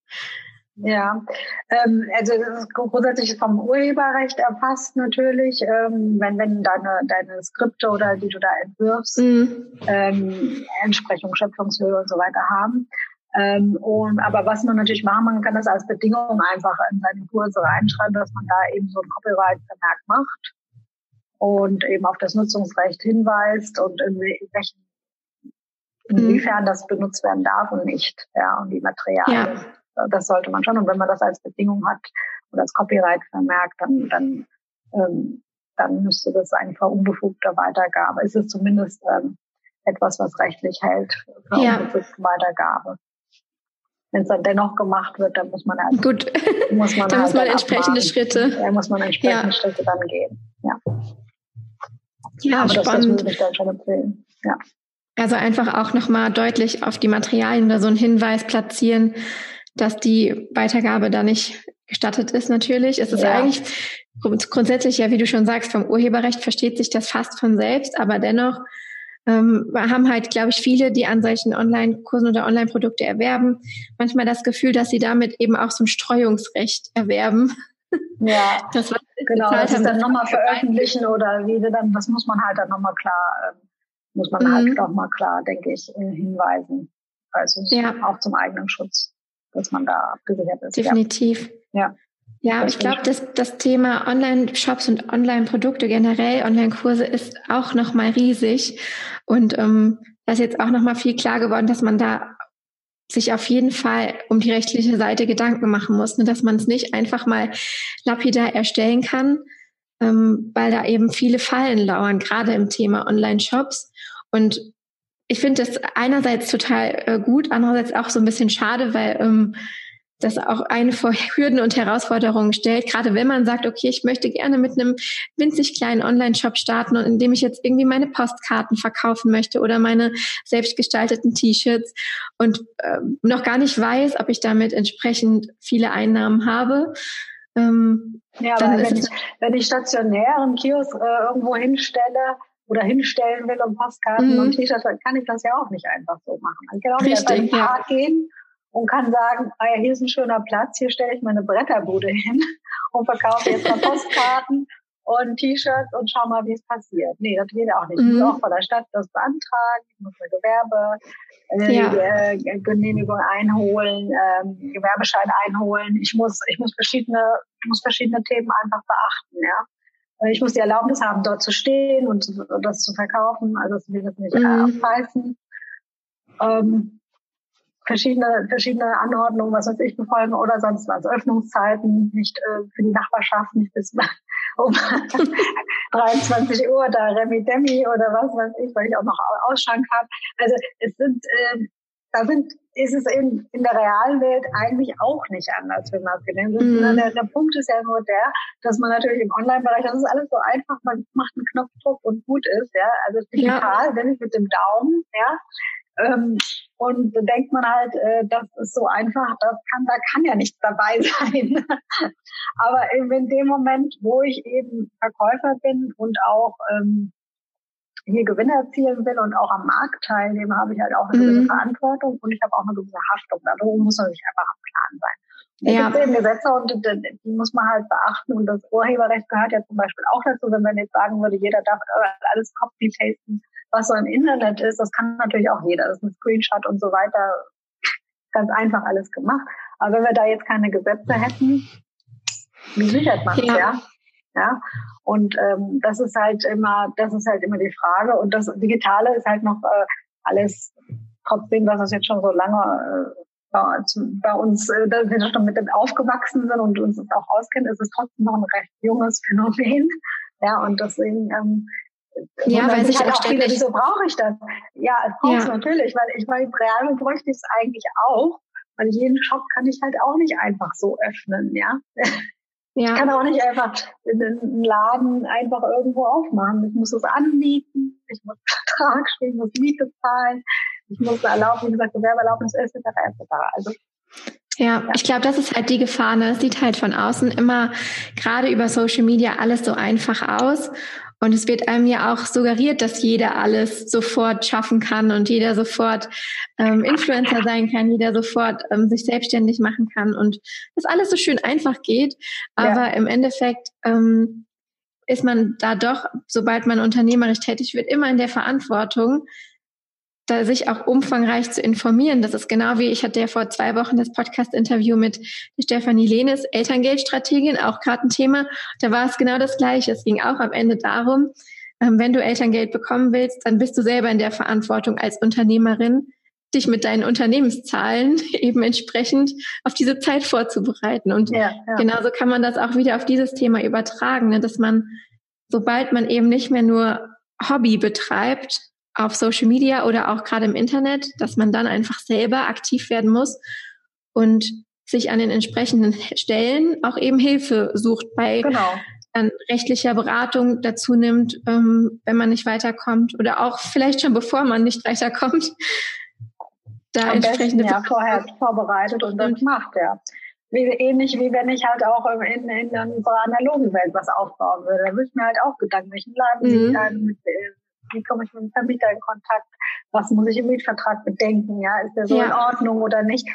Ja, also das ist grundsätzlich vom Urheberrecht erfasst natürlich, wenn deine Skripte oder die du da entwirfst, Entsprechung, Schöpfungshöhe und so weiter haben. Aber was man natürlich machen, man kann das als Bedingung einfach in seine Kurse reinschreiben, dass man da eben so ein Copyright-Vermerk macht und eben auf das Nutzungsrecht hinweist und in welchen inwiefern das benutzt werden darf und nicht. Ja, und die Materialien, das sollte man schon. Und wenn man das als Bedingung hat oder als Copyright vermerkt, dann müsste das eigentlich vor unbefugter Weitergabe. Es ist zumindest etwas, was rechtlich hält für unbefugte Weitergabe. Wenn es dann dennoch gemacht wird, dann muss man halt, gut, da muss man entsprechende Schritte. Da muss man entsprechende Schritte dann gehen. Ja, ja, aber spannend. Das würde ich dann schon empfehlen. Ja. Also einfach auch nochmal deutlich auf die Materialien oder so einen Hinweis platzieren, dass die Weitergabe da nicht gestattet ist, natürlich. Es ist eigentlich grundsätzlich, ja, wie du schon sagst, vom Urheberrecht versteht sich das fast von selbst, aber dennoch haben halt, glaube ich, viele, die an solchen Online-Kursen oder Online-Produkte erwerben, manchmal das Gefühl, dass sie damit eben auch so ein Streuungsrecht erwerben. Ja, das, was genau, das ist dann nochmal veröffentlichen oder wie dann, das muss man halt dann nochmal klar, denke ich, hinweisen. Also auch zum eigenen Schutz, dass man da abgesichert ist. Definitiv. Ja. Ja, ich glaube, das Thema Online-Shops und Online-Produkte generell, Online-Kurse ist auch nochmal riesig. Und da ist jetzt auch nochmal viel klar geworden, dass man da sich auf jeden Fall um die rechtliche Seite Gedanken machen muss, ne? Dass man es nicht einfach mal lapidar erstellen kann, weil da eben viele Fallen lauern, gerade im Thema Online-Shops. Und ich finde das einerseits total gut, andererseits auch so ein bisschen schade, weil das auch eine vor Hürden und Herausforderungen stellt, gerade wenn man sagt, okay, ich möchte gerne mit einem winzig kleinen Online-Shop starten und indem ich jetzt irgendwie meine Postkarten verkaufen möchte oder meine selbstgestalteten T-Shirts und noch gar nicht weiß, ob ich damit entsprechend viele Einnahmen habe. Ja, dann weil wenn ich stationär einen Kiosk irgendwo hinstelle oder hinstellen will und Postkarten und T-Shirts, dann kann ich das ja auch nicht einfach so machen. Ich kann auch nicht einfach in den Park gehen und kann sagen, ah ja, hier ist ein schöner Platz, hier stelle ich meine Bretterbude hin und verkaufe jetzt mal Postkarten und T-Shirts und schau mal, wie es passiert. Nee, das geht auch nicht. Ich muss auch von der Stadt das beantragen, ich muss eine Gewerbegenehmigung einholen, Gewerbeschein einholen. Ich muss verschiedene Themen einfach beachten, ja. Ich muss die Erlaubnis haben, dort zu stehen und das zu verkaufen, also dass wir das nicht abreißen. Verschiedene Anordnungen, was weiß ich, befolgen oder sonst was. Öffnungszeiten, nicht für die Nachbarschaft, nicht bis um 23 Uhr da Remi-Demi oder was weiß ich, weil ich auch noch Ausschank habe. Also ist es in der realen Welt eigentlich auch nicht anders, wenn man es genannt hat. Der Punkt ist ja nur der, dass man natürlich im Online-Bereich, das ist alles so einfach, man macht einen Knopfdruck und gut ist, ja. Also digital, wenn ich mit dem Daumen, ja. Und denkt man halt, das ist so einfach, da kann ja nichts dabei sein. Aber in dem Moment, wo ich eben Verkäufer bin und auch hier Gewinne erzielen will und auch am Markt teilnehme, habe ich halt auch eine gewisse Verantwortung und ich habe auch eine gewisse Haftung. Darum muss man sich einfach am Plan sein. Es gibt eben Gesetze und die muss man halt beachten. Und das Urheberrecht gehört ja zum Beispiel auch dazu, wenn man jetzt sagen würde, jeder darf alles copy-pasten, was so im Internet ist, das kann natürlich auch jeder. Das ist ein Screenshot und so weiter. Ganz einfach alles gemacht. Aber wenn wir da jetzt keine Gesetze hätten, wie sichert man es, ja? Und das ist halt immer die Frage. Und das Digitale ist halt noch alles, trotzdem, was uns jetzt schon so lange bei uns, dass wir schon mit dem aufgewachsen sind und uns das auch auskennen, ist es trotzdem noch ein recht junges Phänomen. Ja, und deswegen ja, weil sich halt auch viele, wieso brauche ich das? Ja, es braucht es natürlich, weil ich meine, real bräuchte ich es eigentlich auch, weil jeden Shop kann ich halt auch nicht einfach so öffnen, ja. Ja. Ich kann auch nicht einfach einen Laden einfach irgendwo aufmachen. Ich muss es anmieten, ich muss Vertrag stehen, muss Miete zahlen, ich muss erlauben, wie gesagt, Gewerbeerlaubnis etc. Also ja, ich glaube, das ist halt die Gefahr, ne? Es sieht halt von außen immer gerade über Social Media alles so einfach aus. Und es wird einem ja auch suggeriert, dass jeder alles sofort schaffen kann und jeder sofort Influencer sein kann, jeder sofort sich selbstständig machen kann und dass alles so schön einfach geht. Aber im Endeffekt ist man da doch, sobald man unternehmerisch tätig wird, immer in der Verantwortung, da sich auch umfangreich zu informieren. Das ist genau wie, ich hatte ja vor 2 Wochen das Podcast-Interview mit Stefanie Lehnes, Elterngeldstrategien, auch gerade ein Thema. Da war es genau das Gleiche. Es ging auch am Ende darum, Wenn du Elterngeld bekommen willst, dann bist du selber in der Verantwortung als Unternehmerin, dich mit deinen Unternehmenszahlen eben entsprechend auf diese Zeit vorzubereiten. Und genauso kann man das auch wieder auf dieses Thema übertragen, ne? Dass man, sobald man eben nicht mehr nur Hobby betreibt auf Social Media oder auch gerade im Internet, dass man dann einfach selber aktiv werden muss und sich an den entsprechenden Stellen auch eben Hilfe sucht bei dann rechtlicher Beratung dazu nimmt, wenn man nicht weiterkommt oder auch vielleicht schon bevor man nicht weiterkommt, da am entsprechende besten, vorher vorbereitet und das macht, Ähnlich wie wenn ich halt auch in unserer analogen Welt was aufbauen würde. Da würde ich mir halt auch Gedanken, welchen Laden ziehe ich an, wie komme ich mit dem Vermieter in Kontakt, was muss ich im Mietvertrag bedenken, ist der so in Ordnung oder nicht.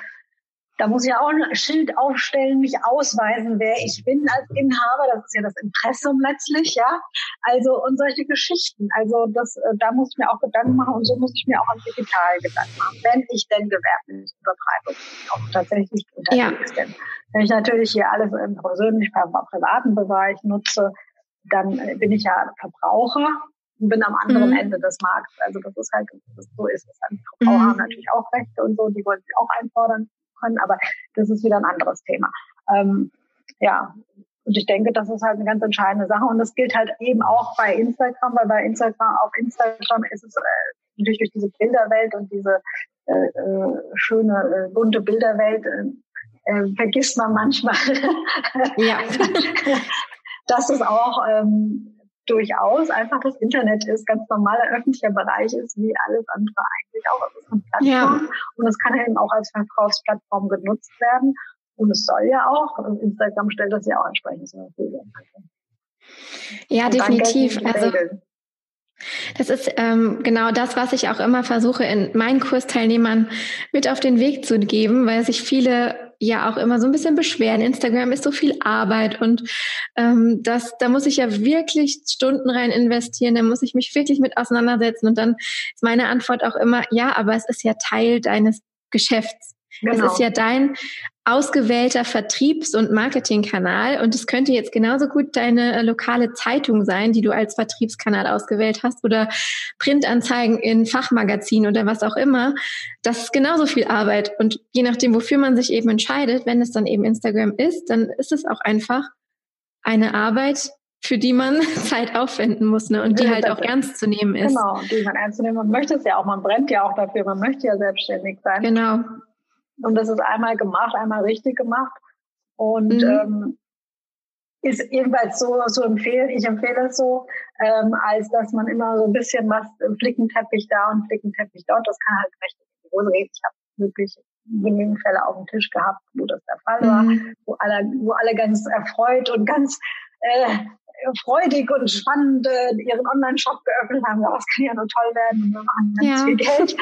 Da muss ich ja auch ein Schild aufstellen, mich ausweisen, wer ich bin als Inhaber. Das ist ja das Impressum letztlich, Also, und solche Geschichten. Also, da muss ich mir auch Gedanken machen und so muss ich mir auch am Digital Gedanken machen, wenn ich denn gewerblich übertreibe und auch tatsächlich unterwegs bin. Wenn ich natürlich hier alles im privaten Bereich nutze, dann bin ich ja Verbraucher und bin am anderen Ende des Marktes. Also, das ist halt, so ist es. Verbraucher haben natürlich auch Rechte und so, die wollen sich auch einfordern können, aber das ist wieder ein anderes Thema. Und ich denke, das ist halt eine ganz entscheidende Sache und das gilt halt eben auch bei Instagram, weil auf Instagram ist es natürlich durch diese Bilderwelt und diese schöne, bunte Bilderwelt vergisst man manchmal, dass es auch durchaus einfach das Internet ist, ganz normaler öffentlicher Bereich ist, wie alles andere eigentlich auch. Es ist eine Plattform und es kann eben auch als Verkaufsplattform genutzt werden und es soll ja auch. Und Instagram stellt das ja auch entsprechend zur Verfügung. Ja, definitiv. Also das ist genau das, was ich auch immer versuche, in meinen Kursteilnehmern mit auf den Weg zu geben, weil sich viele auch immer so ein bisschen beschweren. Instagram ist so viel Arbeit und da muss ich ja wirklich Stunden rein investieren, da muss ich mich wirklich mit auseinandersetzen und dann ist meine Antwort auch immer, aber es ist ja Teil deines Geschäfts. Genau. Es ist ja dein ausgewählter Vertriebs- und Marketingkanal und es könnte jetzt genauso gut deine lokale Zeitung sein, die du als Vertriebskanal ausgewählt hast oder Printanzeigen in Fachmagazinen oder was auch immer. Das ist genauso viel Arbeit und je nachdem, wofür man sich eben entscheidet, wenn es dann eben Instagram ist, dann ist es auch einfach eine Arbeit, für die man Zeit aufwenden muss, ne? Und die halt auch ernst zu nehmen ist. Genau, die man ernst zu nehmen und möchte es ja auch, man brennt ja auch dafür, man möchte ja selbstständig sein. Genau. Und das ist einmal gemacht, einmal richtig gemacht. Und ist ebenfalls so zu empfehlen, ich empfehle es so, als dass man immer so ein bisschen was, Flickenteppich da und Flickenteppich dort, das kann halt recht in die Hose gehen. Ich habe wirklich genügend Fälle auf dem Tisch gehabt, wo das der Fall war, wo alle ganz erfreut und ganz freudig und spannend ihren Online-Shop geöffnet haben. Das kann ja nur toll werden und wir machen ganz viel Geld.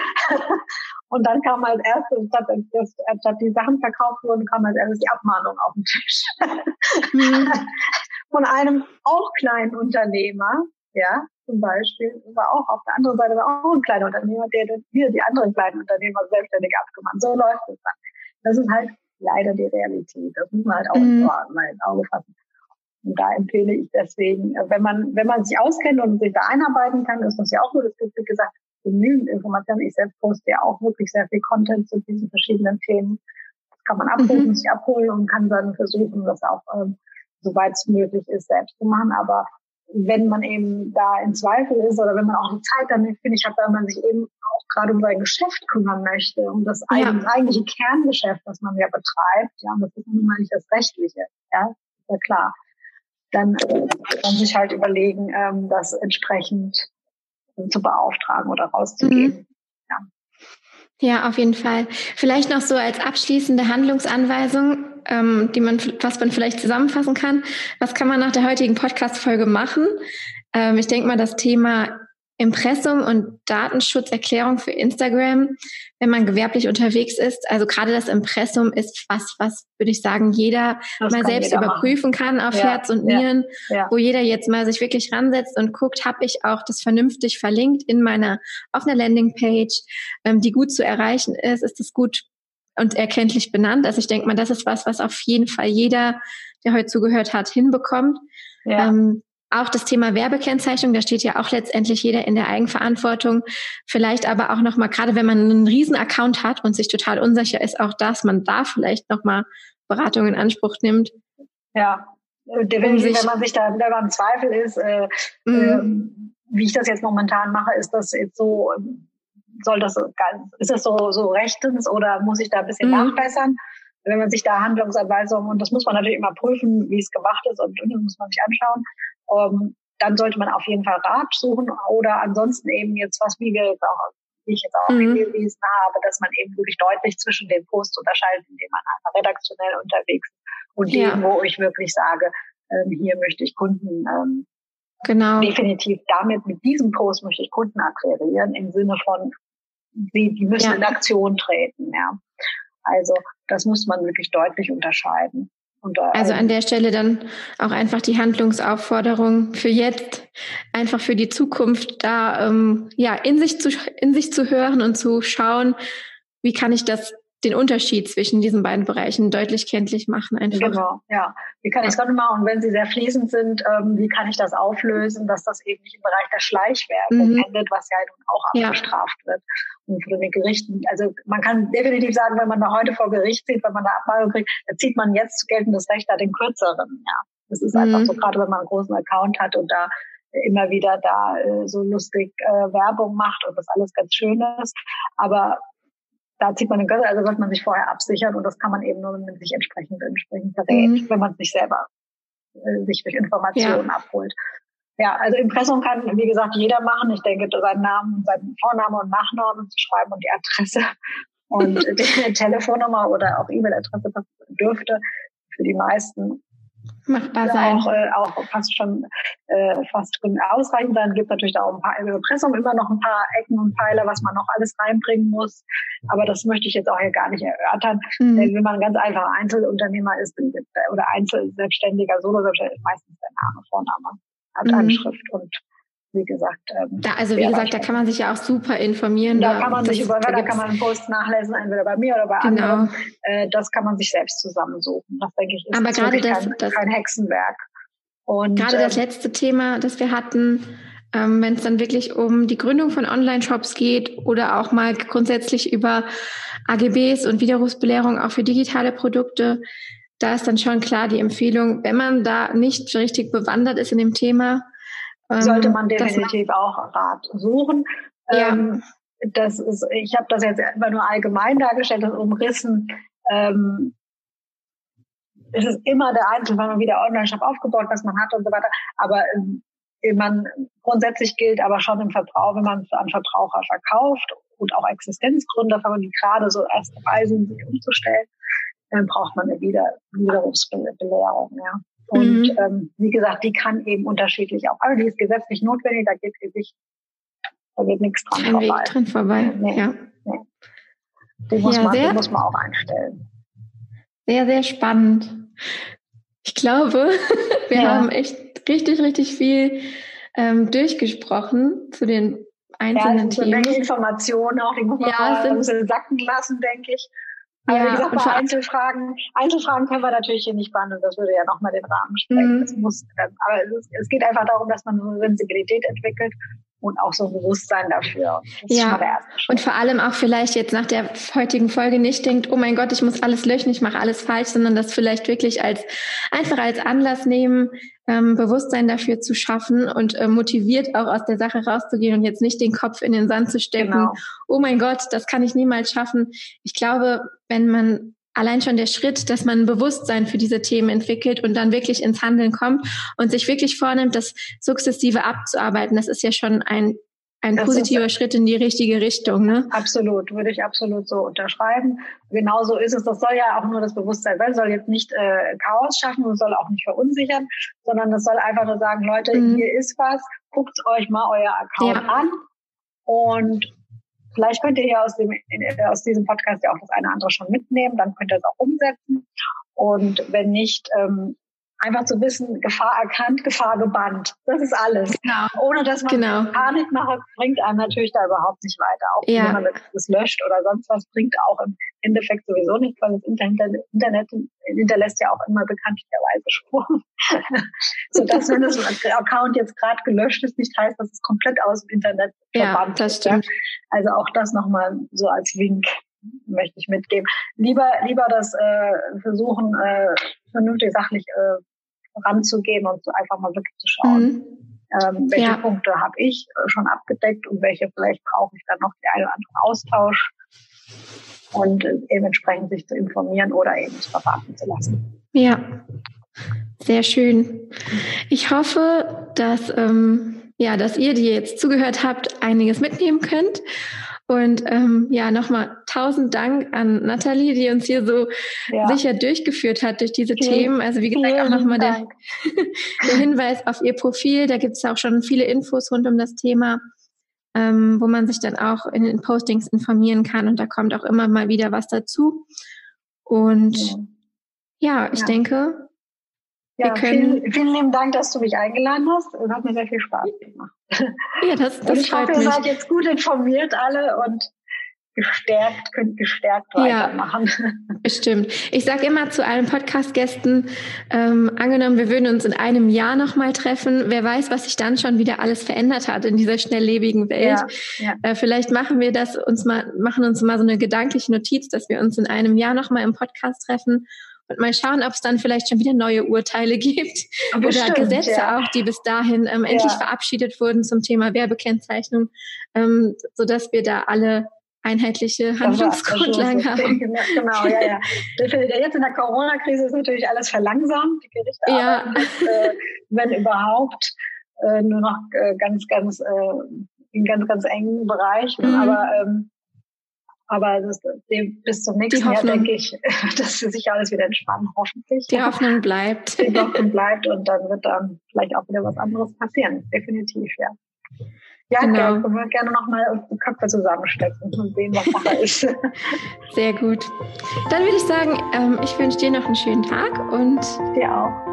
Und dann kam als erstes, statt die Sachen verkauft wurden, kam als erstes die Abmahnung auf den Tisch. Von einem auch kleinen Unternehmer, zum Beispiel, war auch auf der anderen Seite auch ein kleiner Unternehmer, der dann wieder die anderen kleinen Unternehmer selbstständig abgemahnt. So läuft es dann. Das ist halt leider die Realität. Das muss man halt auch mal ins Auge fassen. Und da empfehle ich deswegen, wenn man sich auskennt und sich da einarbeiten kann, ist das ja auch gut. Es gibt, wie gesagt, genügend Informationen. Ich selbst poste ja auch wirklich sehr viel Content zu diesen verschiedenen Themen. Das kann man abrufen, sich abholen und kann dann versuchen, das auch soweit es möglich ist, selbst zu machen. Aber wenn man eben da in Zweifel ist oder wenn man auch die Zeit dann nicht findet, wenn man sich eben auch gerade um sein Geschäft kümmern möchte, um das eigentliche Kerngeschäft, was man ja betreibt, und das ist nun mal nicht das Rechtliche, ist ja klar. Dann kann man sich halt überlegen, das entsprechend zu beauftragen oder rauszugeben. Ja, auf jeden Fall. Vielleicht noch so als abschließende Handlungsanweisung, was man vielleicht zusammenfassen kann. Was kann man nach der heutigen Podcast-Folge machen? Ich denke mal, das Thema Impressum und Datenschutzerklärung für Instagram, wenn man gewerblich unterwegs ist. Also gerade das Impressum ist was würde ich sagen, jeder mal selbst überprüfen kann auf Herz und Nieren, wo jeder jetzt mal sich wirklich ransetzt und guckt, habe ich auch das vernünftig verlinkt in meiner offenen Landingpage, die gut zu erreichen ist, ist das gut und erkenntlich benannt. Also ich denke mal, das ist was auf jeden Fall jeder, der heute zugehört hat, hinbekommt. Auch das Thema Werbekennzeichnung, da steht ja auch letztendlich jeder in der Eigenverantwortung. Vielleicht aber auch nochmal, gerade wenn man einen riesen Account hat und sich total unsicher ist, auch das, man da vielleicht nochmal Beratung in Anspruch nimmt. Ja, definitiv, wenn man sich da selber im Zweifel ist, wie ich das jetzt momentan mache, ist das jetzt so, ist das so rechtens oder muss ich da ein bisschen nachbessern? Wenn man sich da Handlungsanweisungen, und das muss man natürlich immer prüfen, wie es gemacht ist und das muss man sich anschauen, dann sollte man auf jeden Fall Rat suchen oder ansonsten eben jetzt was, wie ich jetzt auch hingewiesen habe, dass man eben wirklich deutlich zwischen den Posts unterscheidet, indem man einfach redaktionell unterwegs ist und dem, wo ich wirklich sage, hier möchte ich Kunden definitiv mit diesem Post möchte ich Kunden akquirieren, im Sinne von, die müssen in Aktion treten, Also das muss man wirklich deutlich unterscheiden. Und, also an der Stelle dann auch einfach die Handlungsaufforderung für jetzt, einfach für die Zukunft, da in sich zu hören und zu schauen, wie kann ich den Unterschied zwischen diesen beiden Bereichen deutlich kenntlich machen. Einfach. Genau, ja. Wie kann ich es gerade machen? Und wenn sie sehr fließend sind, wie kann ich das auflösen, dass das eben nicht im Bereich der Schleichwerbung endet, was ja nun auch abgestraft wird. Und vor den Gerichten, also man kann definitiv sagen, wenn man da heute vor Gericht zieht, wenn man eine Abmahnung kriegt, dann zieht man jetzt geltendes Recht da den kürzeren. Ja, das ist einfach so, gerade wenn man einen großen Account hat und da immer wieder so lustig Werbung macht und das alles ganz schön ist. Aber da zieht man den Gürtel, also sollte man sich vorher absichern und das kann man eben nur, wenn man sich entsprechend berät, wenn man es nicht selber sich durch Informationen abholt. Ja, also Impressum kann, wie gesagt, jeder machen. Ich denke, seinen Vorname und Nachnamen zu schreiben und die Adresse und die Telefonnummer oder auch E-Mail-Adresse, das dürfte für die meisten machbar sein. Auch fast ausreichend sein. Gibt natürlich da auch ein paar Impressum, immer noch ein paar Ecken und Pfeiler, was man noch alles reinbringen muss. Aber das möchte ich jetzt auch hier gar nicht erörtern. Denn wenn man ein ganz einfacher Einzelunternehmer ist oder Einzelselbstständiger, Solo-Selbstständiger, ist meistens der Name, Vorname, Anschrift und wie gesagt... da kann man sich ja auch super informieren. Da kann man einen Post nachlesen, entweder bei mir oder bei anderen. Das kann man sich selbst zusammensuchen. Das, denke ich, ist aber gerade kein Hexenwerk. Und gerade das letzte Thema, das wir hatten, wenn es dann wirklich um die Gründung von Online-Shops geht oder auch mal grundsätzlich über AGBs und Widerrufsbelehrung auch für digitale Produkte, da ist dann schon klar die Empfehlung, wenn man da nicht richtig bewandert ist in dem Thema, sollte man definitiv auch Rat suchen. Ja. Ich habe das jetzt immer nur allgemein dargestellt und umrissen. Es ist immer der Einzelfall, wie der Online-Shop aufgebaut, was man hat und so weiter. Aber grundsätzlich gilt aber schon im Verbrauch, wenn man es an Verbraucher verkauft und auch Existenzgründer, die gerade so erst dabei sind, sich umzustellen, dann braucht man eine Widerrufsbelehrung. Ja. Und wie gesagt, die kann eben unterschiedlich auch. Aber die ist gesetzlich notwendig, da geht nichts dran vorbei. Kein Weg dran vorbei, Nee. Den muss man auch einstellen. Sehr, sehr spannend. Ich glaube, wir haben echt richtig, richtig viel durchgesprochen zu den einzelnen Themen. Ja, es sind Informationen auch, die muss man mal ein bisschen sacken lassen, denke ich. Aber wie gesagt, bei Einzelfragen können wir natürlich hier nicht behandeln, das würde ja nochmal den Rahmen sprengen. Aber es geht einfach darum, dass man so eine Sensibilität entwickelt und auch so ein Bewusstsein dafür. Das ist schon mal der erste Schritt. Und vor allem auch vielleicht jetzt nach der heutigen Folge nicht denkt, oh mein Gott, ich muss alles löschen, ich mache alles falsch, sondern das vielleicht wirklich als Anlass nehmen, Bewusstsein dafür zu schaffen und motiviert auch aus der Sache rauszugehen und jetzt nicht den Kopf in den Sand zu stecken. Genau. Oh mein Gott, das kann ich niemals schaffen. Ich glaube, wenn man allein schon der Schritt, dass man ein Bewusstsein für diese Themen entwickelt und dann wirklich ins Handeln kommt und sich wirklich vornimmt, das sukzessive abzuarbeiten, das ist ja schon ein positiver Schritt in die richtige Richtung, ne? Absolut, würde ich absolut so unterschreiben. Genauso ist es, das soll ja auch nur das Bewusstsein sein, soll jetzt nicht Chaos schaffen und soll auch nicht verunsichern, sondern das soll einfach nur sagen, Leute, hier ist was, guckt euch mal euer Account an und vielleicht könnt ihr hier aus diesem Podcast ja auch das eine oder andere schon mitnehmen, dann könnt ihr es auch umsetzen. Und wenn nicht, Einfach zu wissen, Gefahr erkannt, Gefahr gebannt. Das ist alles. Genau. Ohne dass man Panik macht, bringt einem natürlich da überhaupt nicht weiter. Auch wenn man das löscht oder sonst was, bringt auch im Endeffekt sowieso nichts, weil das Internet hinterlässt ja auch immer bekanntlicherweise Spuren. Sodass, wenn das Account jetzt gerade gelöscht ist, nicht heißt, dass es komplett aus dem Internet verbannt ist. Ja? Also auch das nochmal so als Wink möchte ich mitgeben. Lieber das versuchen, vernünftig sachlich ranzugehen und so einfach mal wirklich zu schauen, welche Punkte habe ich schon abgedeckt und welche vielleicht brauche ich dann noch den einen oder anderen Austausch und eben entsprechend sich zu informieren oder eben verraten zu lassen. Ja, sehr schön. Ich hoffe, dass ihr, die jetzt zugehört habt, einiges mitnehmen könnt. Und nochmal 1000 Dank an Nathalie, die uns hier so sicher durchgeführt hat durch diese Themen. Also wie gesagt, auch nochmal der Hinweis auf ihr Profil. Da gibt es auch schon viele Infos rund um das Thema, wo man sich dann auch in den Postings informieren kann. Und da kommt auch immer mal wieder was dazu. Und ich denke, wir können... Vielen lieben Dank, dass du mich eingeladen hast. Es hat mir sehr viel Spaß gemacht. Ja, das ich hoffe, ihr seid jetzt gut informiert alle und könnt gestärkt weitermachen. Ja, bestimmt. Ich sage immer zu allen Podcast-Gästen, angenommen, wir würden uns in einem Jahr nochmal treffen, wer weiß, was sich dann schon wieder alles verändert hat in dieser schnelllebigen Welt. Ja. Vielleicht machen wir uns mal so eine gedankliche Notiz, dass wir uns in einem Jahr nochmal im Podcast treffen und mal schauen, ob es dann vielleicht schon wieder neue Urteile gibt oder Gesetze auch, die bis dahin endlich verabschiedet wurden zum Thema Werbekennzeichnung, sodass wir da alle einheitliche Handlungsgrundlagen haben. Genau, ja. Jetzt in der Corona-Krise ist natürlich alles verlangsamt. Die Gerichte arbeiten jetzt, wenn überhaupt, nur noch in ganz, ganz engen Bereichen. Mhm. Aber bis zum nächsten Jahr denke ich, dass sie sich alles wieder entspannen, hoffentlich. Die Hoffnung bleibt. Die Hoffnung bleibt und dann wird dann vielleicht auch wieder was anderes passieren. Definitiv, ja. Ja, genau. Können wir gerne nochmal die Köpfe zusammenstecken und sehen, was Sache ist. Sehr gut. Dann würde ich sagen, ich wünsche dir noch einen schönen Tag und dir auch.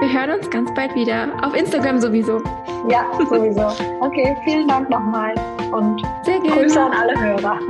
Wir hören uns ganz bald wieder. Auf Instagram sowieso. Ja, sowieso. Okay, vielen Dank nochmal und Grüße an alle Hörer.